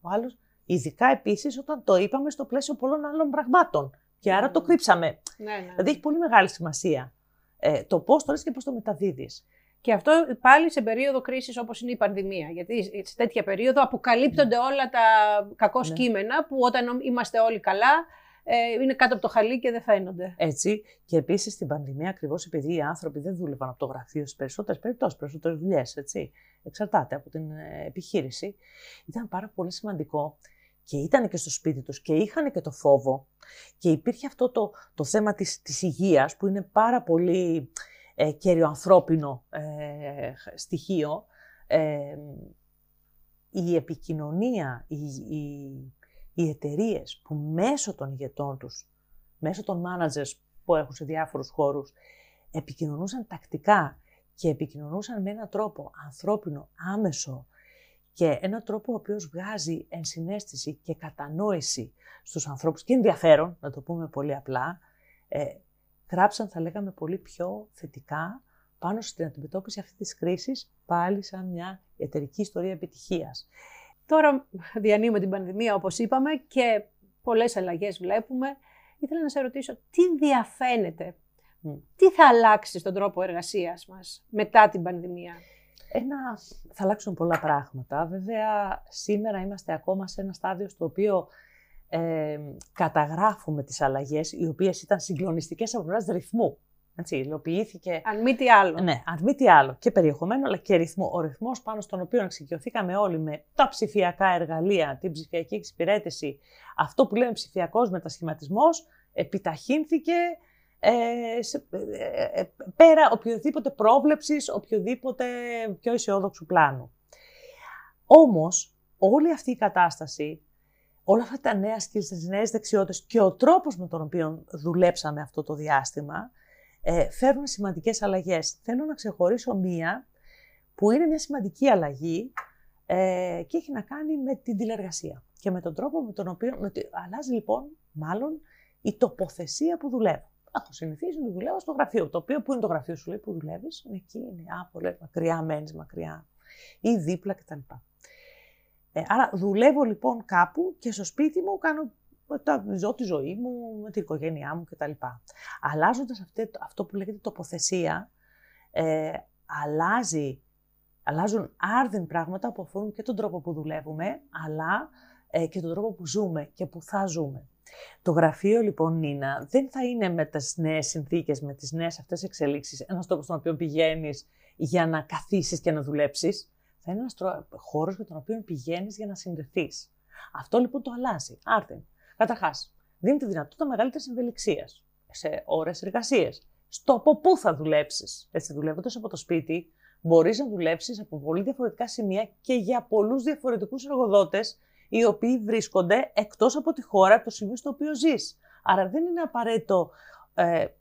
Ο άλλος, ειδικά επίσης όταν το είπαμε στο πλαίσιο πολλών άλλων πραγμάτων. Και άρα το κρύψαμε. Δηλαδή, έχει πολύ μεγάλη σημασία το πώς το λες και πώς το μεταδίδεις. Και αυτό πάλι σε περίοδο κρίσης όπως είναι η πανδημία. Γιατί σε τέτοια περίοδο αποκαλύπτονται όλα τα κακώς κείμενα που όταν είμαστε όλοι καλά είναι κάτω από το χαλί και δεν φαίνονται. Έτσι. Και επίσης στην πανδημία, ακριβώς επειδή οι άνθρωποι δεν δούλευαν από το γραφείο στις περισσότερες περιπτώσεις, περισσότερες δουλειές, έτσι, εξαρτάται από την επιχείρηση, ήταν πάρα πολύ σημαντικό. Και ήταν και στο σπίτι τους και είχαν και το φόβο. Και υπήρχε αυτό το θέμα της υγείας που είναι πάρα πολύ κέριο ανθρώπινο στοιχείο, η επικοινωνία, οι εταιρείες που μέσω των ηγετών τους, μέσω των managers που έχουν σε διάφορους χώρους, επικοινωνούσαν τακτικά και επικοινωνούσαν με έναν τρόπο ανθρώπινο, άμεσο και έναν τρόπο ο οποίος βγάζει ενσυναίσθηση και κατανόηση στους ανθρώπους και ενδιαφέρον, να το πούμε πολύ απλά, γράψαν, θα λέγαμε, πολύ πιο θετικά πάνω στην αντιμετώπιση αυτής της κρίσης, πάλι σαν μια εταιρική ιστορία επιτυχίας. Τώρα διανύουμε την πανδημία, όπως είπαμε, και πολλές αλλαγές βλέπουμε. Ήθελα να σε ρωτήσω, τι διαφαίνεται, τι θα αλλάξει στον τρόπο εργασίας μας μετά την πανδημία? Θα αλλάξουν πολλά πράγματα. Βέβαια, σήμερα είμαστε ακόμα σε ένα στάδιο στο οποίο καταγράφουμε τις αλλαγές, οι οποίες ήταν συγκλονιστικές από πλευράς ρυθμού. Έτσι, υλοποιήθηκε. Αν μη τι άλλο. Ναι, αν μη τι άλλο. Και περιεχομένο, αλλά και ρυθμό. Ο ρυθμός πάνω στον οποίο εξοικειωθήκαμε όλοι με τα ψηφιακά εργαλεία, την ψηφιακή εξυπηρέτηση, αυτό που λέμε ψηφιακός μετασχηματισμός, επιταχύνθηκε πέρα οποιοδήποτε πρόβλεψης, οποιοδήποτε πιο αισιόδοξου πλάνου. Όμως, όλη αυτή η κατάσταση, όλα αυτά τα νέα skills, τις νέες δεξιότητες και ο τρόπος με τον οποίο δουλέψαμε αυτό το διάστημα φέρνουν σημαντικές αλλαγές. Θέλω να ξεχωρίσω μία που είναι μια σημαντική αλλαγή και έχει να κάνει με την τηλεργασία και με τον τρόπο με τον οποίο αλλάζει λοιπόν μάλλον η τοποθεσία που δουλεύω. Έχω συνηθίσει να δουλεύω στο γραφείο, το οποίο που είναι το γραφείο σου λέει που δουλεύεις, είναι εκεί, είναι άπολε, μακριά, μένεις μακριά ή δίπλα κτλ. Άρα δουλεύω λοιπόν κάπου και στο σπίτι μου κάνω ζω τη ζωή μου, με την οικογένειά μου κτλ. Αλλάζοντας αυτό που λέγεται τοποθεσία, αλλάζουν άρδιν πράγματα που αφορούν και τον τρόπο που δουλεύουμε, αλλά και τον τρόπο που ζούμε και που θα ζούμε. Το γραφείο λοιπόν, Νίνα, δεν θα είναι με τις νέες συνθήκες, με τις νέες αυτές εξελίξεις, ένας τρόπος στον οποίο πηγαίνεις για να καθίσεις και να δουλέψεις. Θα είναι ένας χώρος με τον οποίο πηγαίνεις για να συνδεθείς. Αυτό λοιπόν το αλλάζει άρδιν. Καταρχάς, δίνει τη δυνατότητα μεγαλύτερης ευελιξίας σε ώρες εργασίας, στο από πού θα δουλέψεις. Έτσι, δουλεύοντας από το σπίτι, μπορείς να δουλέψεις από πολύ διαφορετικά σημεία και για πολλούς διαφορετικούς εργοδότες, οι οποίοι βρίσκονται εκτός από τη χώρα, το σημείο στο οποίο ζεις. Άρα δεν είναι απαραίτητο,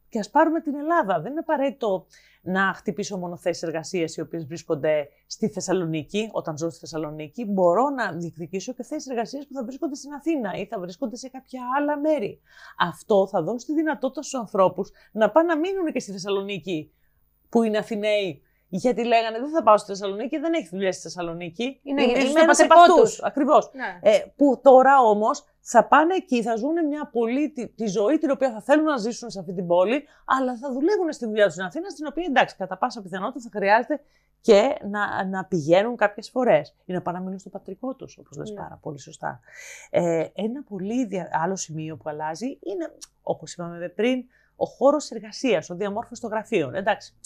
και ας πάρουμε την Ελλάδα, δεν είναι απαραίτητο να χτυπήσω μόνο θέσεις εργασίας οι οποίες βρίσκονται στη Θεσσαλονίκη, όταν ζω στη Θεσσαλονίκη. Μπορώ να διεκδικήσω και θέσεις εργασίας που θα βρίσκονται στην Αθήνα ή θα βρίσκονται σε κάποια άλλα μέρη. Αυτό θα δώσει τη δυνατότητα στους ανθρώπους να πάνε να μείνουν και στη Θεσσαλονίκη, που είναι Αθηναίοι. Γιατί λέγανε δεν θα πάω στη Θεσσαλονίκη, δεν έχει δουλειά στη Θεσσαλονίκη. Είμαι ένας από αυτούς. Ακριβώς. Ναι. Που τώρα όμως θα πάνε εκεί, θα ζουν μια πολύ τη ζωή την οποία θα θέλουν να ζήσουν σε αυτή την πόλη, αλλά θα δουλεύουν στη δουλειά τους στην Αθήνα, στην οποία εντάξει, κατά πάσα πιθανότητα θα χρειάζεται και να πηγαίνουν κάποιες φορές ή να πάνε να μείνουν στο πατρικό τους, όπως λες πάρα πολύ σωστά. Ένα πολύ άλλο σημείο που αλλάζει είναι, όπως είπαμε πριν, ο χώρος εργασίας, ο διαμόρφωσης των γραφείων. Εντάξει.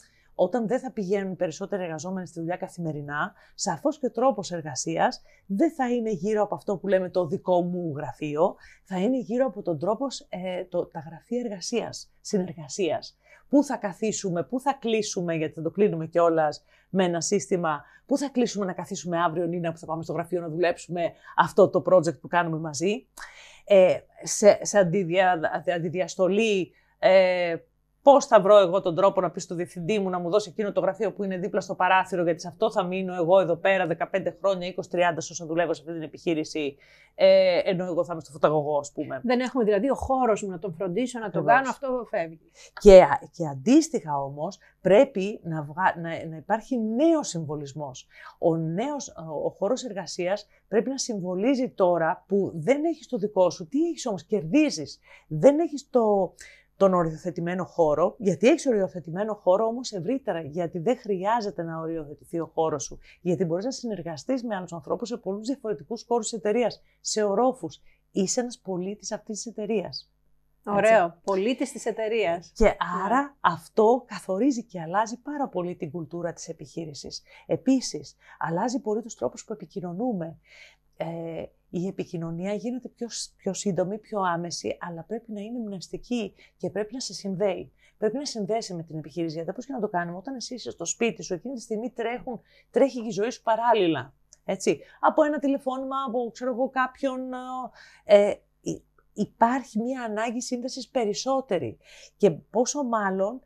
Όταν δεν θα πηγαίνουν περισσότεροι εργαζόμενοι στη δουλειά καθημερινά, σαφώς και ο τρόπος εργασίας δεν θα είναι γύρω από αυτό που λέμε το δικό μου γραφείο, θα είναι γύρω από τον τρόπο, τα γραφεία εργασίας, συνεργασίας. Πού θα καθίσουμε, πού θα κλείσουμε, γιατί θα το κλείνουμε κιόλας με ένα σύστημα, πού θα κλείσουμε να καθίσουμε αύριο, Νίνα, που θα πάμε στο γραφείο να δουλέψουμε αυτό το project που κάνουμε μαζί, σε αντιδιαστολή. Πώς θα βρω εγώ τον τρόπο να πει στο διευθυντή μου να μου δώσει εκείνο το γραφείο που είναι δίπλα στο παράθυρο, γιατί σε αυτό θα μείνω εγώ εδώ πέρα 15 χρόνια, 20-30, όσο δουλεύω σε αυτή την επιχείρηση, ενώ εγώ θα είμαι στο φωταγωγό, ας πούμε. Δεν έχουμε δηλαδή ο χώρος μου να τον φροντίσω, να τον κάνω, αυτό φεύγει. Και αντίστοιχα όμως πρέπει να υπάρχει νέος συμβολισμός. Ο χώρος εργασίας πρέπει να συμβολίζει τώρα που δεν έχεις το δικό σου. Τι έχεις όμως, κερδίζεις. Δεν έχεις τον οριοθετημένο χώρο, γιατί έχεις οριοθετημένο χώρο όμως ευρύτερα, γιατί δεν χρειάζεται να οριοθετηθεί ο χώρος σου, γιατί μπορείς να συνεργαστείς με άλλους ανθρώπους σε πολλούς διαφορετικούς χώρους της εταιρείας, σε ορόφους. Είσαι ένας πολίτης αυτής της εταιρείας. Ωραίο, πολίτης της εταιρείας. Και άρα αυτό καθορίζει και αλλάζει πάρα πολύ την κουλτούρα της επιχείρησης. Επίσης, αλλάζει πολύ τους τρόπους που επικοινωνούμε. Η επικοινωνία γίνεται πιο σύντομη, πιο άμεση, αλλά πρέπει να είναι μνηστική και πρέπει να σε συνδέει. Πρέπει να συνδέσει με την επιχείρηση, γιατί όπως και να το κάνουμε, όταν εσύ είσαι στο σπίτι σου, εκείνη τη στιγμή τρέχει η ζωή σου παράλληλα. Έτσι. Από ένα τηλεφώνημα, από ξέρω εγώ, κάποιον. Υπάρχει μια ανάγκη σύνδεσης περισσότερη. Και πόσο μάλλον.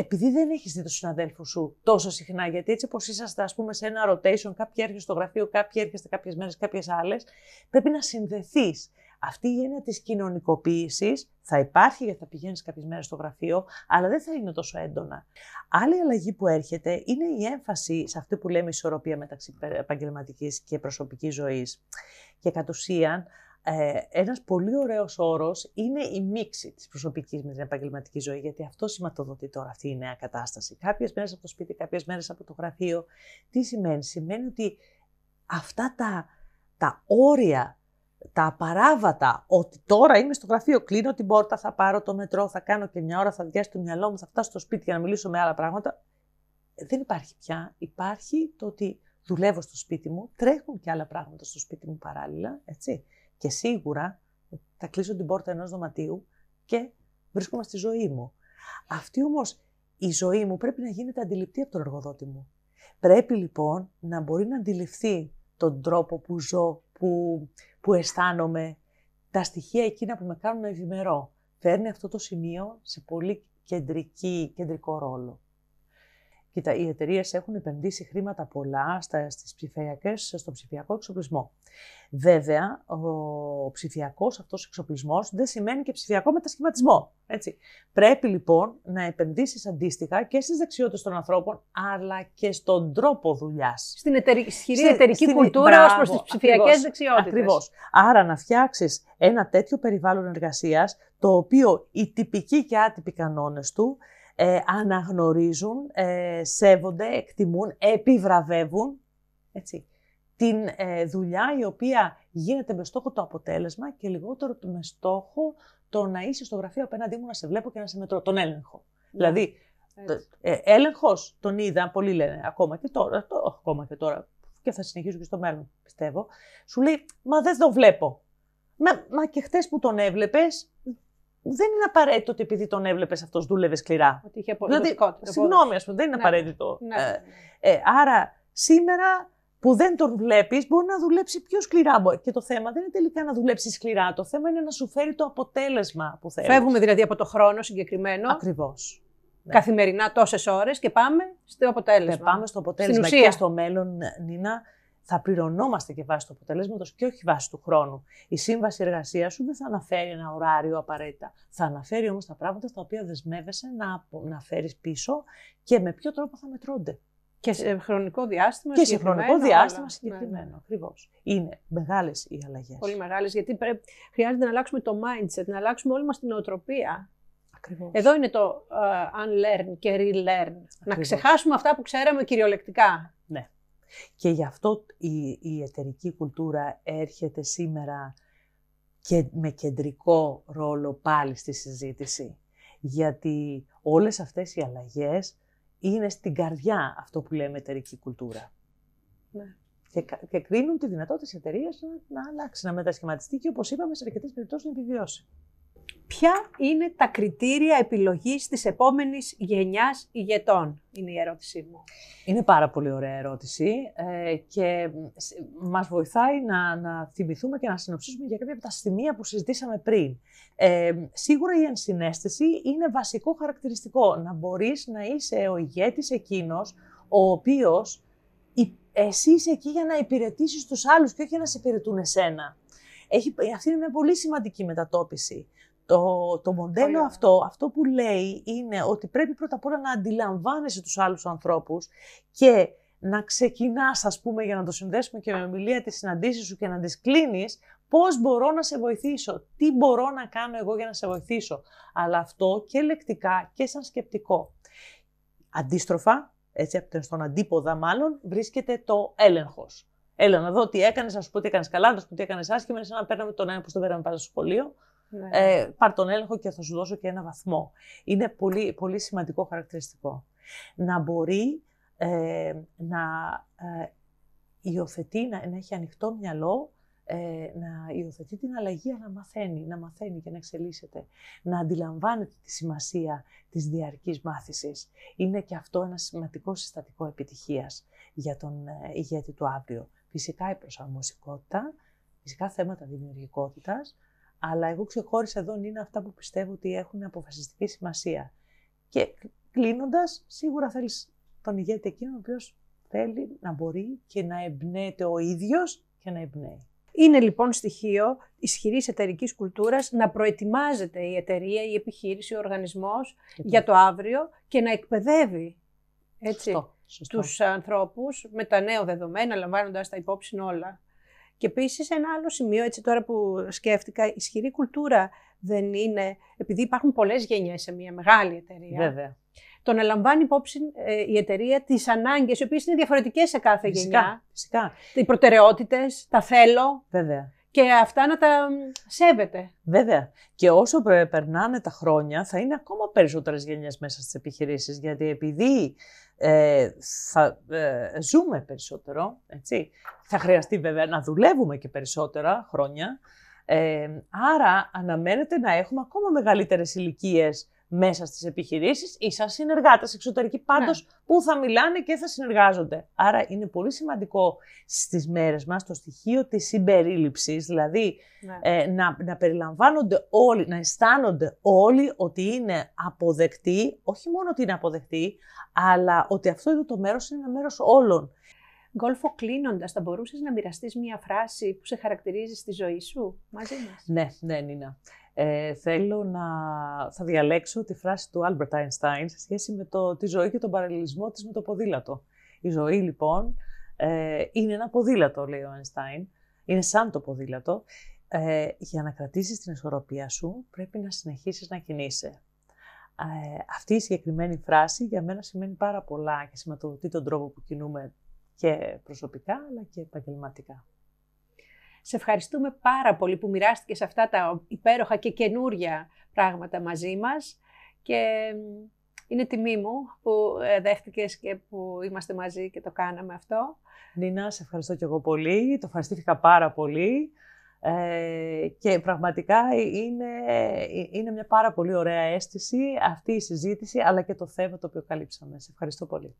Επειδή δεν έχεις δει τους συναδέλφους σου τόσο συχνά, γιατί έτσι όπως είσαστε, ας πούμε, σε ένα rotation, κάποιοι έρχεστε στο γραφείο, κάποιοι έρχεστε κάποιες μέρες, κάποιες άλλες, πρέπει να συνδεθείς. Αυτή η έννοια της κοινωνικοποίησης θα υπάρχει γιατί θα πηγαίνεις κάποιες μέρες στο γραφείο, αλλά δεν θα είναι τόσο έντονα. Άλλη αλλαγή που έρχεται είναι η έμφαση σε αυτή που λέμε ισορροπία μεταξύ επαγγελματικής και προσωπικής ζωής. Και κατ' ουσίαν, ένας πολύ ωραίος όρος είναι η μίξη της προσωπικής με την επαγγελματική ζωή, γιατί αυτό σηματοδοτεί τώρα αυτή η νέα κατάσταση. Κάποιες μέρες από το σπίτι, κάποιες μέρες από το γραφείο. Τι σημαίνει? Σημαίνει ότι αυτά τα όρια, τα απαράβατα, ότι τώρα είμαι στο γραφείο, κλείνω την πόρτα, θα πάρω το μετρό, θα κάνω και μια ώρα, θα διάσει το μυαλό μου, θα φτάσω στο σπίτι για να μιλήσω με άλλα πράγματα. Δεν υπάρχει πια. Υπάρχει το ότι δουλεύω στο σπίτι μου, τρέχουν και άλλα πράγματα στο σπίτι μου παράλληλα, έτσι. Και σίγουρα θα κλείσω την πόρτα ενός δωματίου και βρίσκομαι στη ζωή μου. Αυτή όμως η ζωή μου πρέπει να γίνεται αντιληπτή από τον εργοδότη μου. Πρέπει λοιπόν να μπορεί να αντιληφθεί τον τρόπο που ζω, που αισθάνομαι, τα στοιχεία εκείνα που με κάνουν να ευημερώ. Φέρνει αυτό το σημείο σε πολύ κεντρικό ρόλο. Κοίτα, οι εταιρείες έχουν επενδύσει χρήματα πολλά στο ψηφιακό εξοπλισμό. Βέβαια, ο ψηφιακός αυτός εξοπλισμός δεν σημαίνει και ψηφιακό μετασχηματισμό. Έτσι. Πρέπει λοιπόν να επενδύσεις αντίστοιχα και στις δεξιότητες των ανθρώπων, αλλά και στον τρόπο δουλειάς. Στην εταιρική κουλτούρα ως προς τις ψηφιακές δεξιότητες. Ακριβώς. Άρα να φτιάξεις ένα τέτοιο περιβάλλον εργασίας, το οποίο οι τυπικοί και άτυποι κανόνες του αναγνωρίζουν, σέβονται, εκτιμούν, επιβραβεύουν, έτσι, την δουλειά η οποία γίνεται με στόχο το αποτέλεσμα και λιγότερο με στόχο το να είσαι στο γραφείο απέναντί μου, να σε βλέπω και να σε μετρώ, τον έλεγχο. Yeah. Δηλαδή, έλεγχος τον είδα, πολλοί λένε, ακόμα και τώρα, και θα συνεχίσω και στο μέλλον, πιστεύω, σου λέει, μα δεν τον βλέπω. Μα και χτες που τον έβλεπες, δεν είναι απαραίτητο ότι επειδή τον έβλεπες αυτός δούλευε σκληρά. Ότι είχε αποδοτικότητα. Συγγνώμη, ας πούμε, δεν είναι απαραίτητο. Ναι. Άρα, σήμερα που δεν τον βλέπεις, μπορεί να δουλέψει πιο σκληρά. Και το θέμα δεν είναι τελικά να δουλέψει σκληρά. Το θέμα είναι να σου φέρει το αποτέλεσμα που θέλεις. Φεύγουμε δηλαδή από το χρόνο συγκεκριμένο. Ακριβώς. Ναι. Καθημερινά τόσες ώρες και πάμε στο αποτέλεσμα. Και πάμε στο αποτέλεσμα. Στην ουσία. Και στο μέλλον, Νίνα, θα πληρωνόμαστε και βάσει του αποτελέσματος και όχι βάσει του χρόνου. Η σύμβαση εργασίας σου δεν θα αναφέρει ένα ωράριο απαραίτητα. Θα αναφέρει όμως τα πράγματα στα οποία δεσμεύεσαι να φέρεις πίσω και με ποιο τρόπο θα μετρούνται. Και σε χρονικό διάστημα συγκεκριμένο. Ακριβώς. Είναι μεγάλες οι αλλαγές. Πολύ μεγάλες, γιατί χρειάζεται να αλλάξουμε το mindset, να αλλάξουμε όλη μας την νοοτροπία. Ακριβώς. Εδώ είναι το unlearn και relearn. Ακριβώς. Να ξεχάσουμε αυτά που ξέραμε κυριολεκτικά. Ναι. Και γι' αυτό η εταιρική κουλτούρα έρχεται σήμερα και με κεντρικό ρόλο πάλι στη συζήτηση. Γιατί όλες αυτές οι αλλαγές είναι στην καρδιά αυτό που λέμε εταιρική κουλτούρα. Ναι. Και κρίνουν τη δυνατότητα της εταιρείας να αλλάξει, να μετασχηματιστεί και όπως είπαμε σε αρκετές περιπτώσεις να επιβιώσει. Ποια είναι τα κριτήρια επιλογής της επόμενης γενιάς ηγετών, είναι η ερώτησή μου. Είναι πάρα πολύ ωραία ερώτηση και μας βοηθάει να θυμηθούμε και να συνοψίσουμε για κάποια από τα σημεία που συζητήσαμε πριν. Σίγουρα η ενσυναίσθηση είναι βασικό χαρακτηριστικό. Να μπορείς να είσαι ο ηγέτης εκείνος, ο οποίος εσύ είσαι εκεί για να υπηρετήσεις τους άλλους και όχι για να σε υπηρετούν εσένα. Αυτή είναι μια πολύ σημαντική μετατόπιση. Το μοντέλο αυτό που λέει είναι ότι πρέπει πρώτα απ' όλα να αντιλαμβάνεσαι τους άλλους ανθρώπους και να ξεκινάς, ας πούμε, για να το συνδέσουμε και με ομιλία της συναντήσεις σου και να τις κλείνεις, πώς μπορώ να σε βοηθήσω, τι μπορώ να κάνω εγώ για να σε βοηθήσω. Αλλά αυτό και λεκτικά και σαν σκεπτικό. Αντίστροφα, έτσι, στον αντίποδα μάλλον, βρίσκεται το έλεγχος. Έλα να δω τι έκανες, να σου πω τι έκανες καλά, να σου πω τι έκανες άσχημα, σαν να παίρναμε τον ένα που τον πέραμε πάνω στο σχολείο. Ναι. Πάρ' τον έλεγχο και θα σου δώσω και ένα βαθμό. Είναι πολύ, πολύ σημαντικό χαρακτηριστικό. Να μπορεί να έχει ανοιχτό μυαλό, να υιοθετεί την αλλαγή, αλλά να μαθαίνει και να εξελίσσεται. Να αντιλαμβάνεται τη σημασία της διαρκής μάθησης. Είναι και αυτό ένα σημαντικό συστατικό επιτυχίας για τον ηγέτη του αύριο. Φυσικά η προσαρμοστικότητα, φυσικά θέματα δημιουργικότητας, αλλά εγώ ξεχώρισα εδώ είναι αυτά που πιστεύω ότι έχουν αποφασιστική σημασία. Και κλείνοντας, σίγουρα θέλεις τον ηγέτη εκείνο ο οποίος θέλει να μπορεί και να εμπνέεται ο ίδιος και να εμπνέει. Είναι λοιπόν στοιχείο ισχυρής εταιρικής κουλτούρας να προετοιμάζεται η εταιρεία, η επιχείρηση, ο οργανισμός για το αύριο και να εκπαιδεύει τους ανθρώπους με τα νέα δεδομένα, λαμβάνοντας τα υπόψη όλα. Και επίσης ένα άλλο σημείο, έτσι τώρα που σκέφτηκα, ισχυρή κουλτούρα δεν είναι, επειδή υπάρχουν πολλές γενιές σε μια μεγάλη εταιρεία. Βέβαια. Το να λαμβάνει υπόψη η εταιρεία τις ανάγκες, οι οποίες είναι διαφορετικές σε κάθε γενιά. Φυσικά. Οι προτεραιότητες, τα θέλω. Βέβαια. Και αυτά να τα σέβεται. Βέβαια. Και όσο περνάνε τα χρόνια, θα είναι ακόμα περισσότερες γενιές μέσα στις επιχειρήσεις. Γιατί επειδή ζούμε περισσότερο, έτσι, θα χρειαστεί βέβαια να δουλεύουμε και περισσότερα χρόνια. Άρα αναμένεται να έχουμε ακόμα μεγαλύτερες ηλικίες μέσα στις επιχειρήσεις ή σαν συνεργάτες εξωτερικοί πάντως που θα μιλάνε και θα συνεργάζονται. Άρα είναι πολύ σημαντικό στις μέρες μας το στοιχείο της συμπερίληψης, δηλαδή να περιλαμβάνονται όλοι, να αισθάνονται όλοι ότι είναι αποδεκτοί, όχι μόνο ότι είναι αποδεκτοί, αλλά ότι αυτό εδώ το μέρος είναι ένα μέρος όλων. Γκόλφω, κλείνοντας, θα μπορούσες να μοιραστείς μία φράση που σε χαρακτηρίζει στη ζωή σου μαζί μας? Ναι, Νίνα. Θα διαλέξω τη φράση του Albert Einstein σε σχέση με τη ζωή και τον παραλληλισμό της με το ποδήλατο. Η ζωή, λοιπόν, είναι ένα ποδήλατο, λέει ο Einstein. Είναι σαν το ποδήλατο. Για να κρατήσεις την ισορροπία σου, πρέπει να συνεχίσεις να κινείσαι. Αυτή η συγκεκριμένη φράση για μένα σημαίνει πάρα πολλά και σηματοδοτεί τον τρόπο που κινούμε και προσωπικά, αλλά και επαγγελματικά. Σε ευχαριστούμε πάρα πολύ που μοιράστηκες αυτά τα υπέροχα και καινούρια πράγματα μαζί μας και είναι τιμή μου που δέχτηκες και που είμαστε μαζί και το κάναμε αυτό. Νίνα, σε ευχαριστώ και εγώ πολύ, το ευχαριστήθηκα πάρα πολύ και πραγματικά είναι μια πάρα πολύ ωραία αίσθηση αυτή η συζήτηση, αλλά και το θέμα το οποίο καλύψαμε. Σε ευχαριστώ πολύ.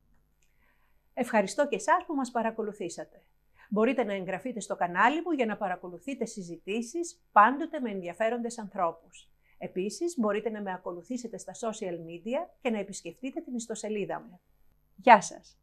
Ευχαριστώ και εσάς που μας παρακολουθήσατε. Μπορείτε να εγγραφείτε στο κανάλι μου για να παρακολουθείτε συζητήσεις πάντοτε με ενδιαφέροντες ανθρώπους. Επίσης, μπορείτε να με ακολουθήσετε στα social media και να επισκεφτείτε την ιστοσελίδα μου. Γεια σας!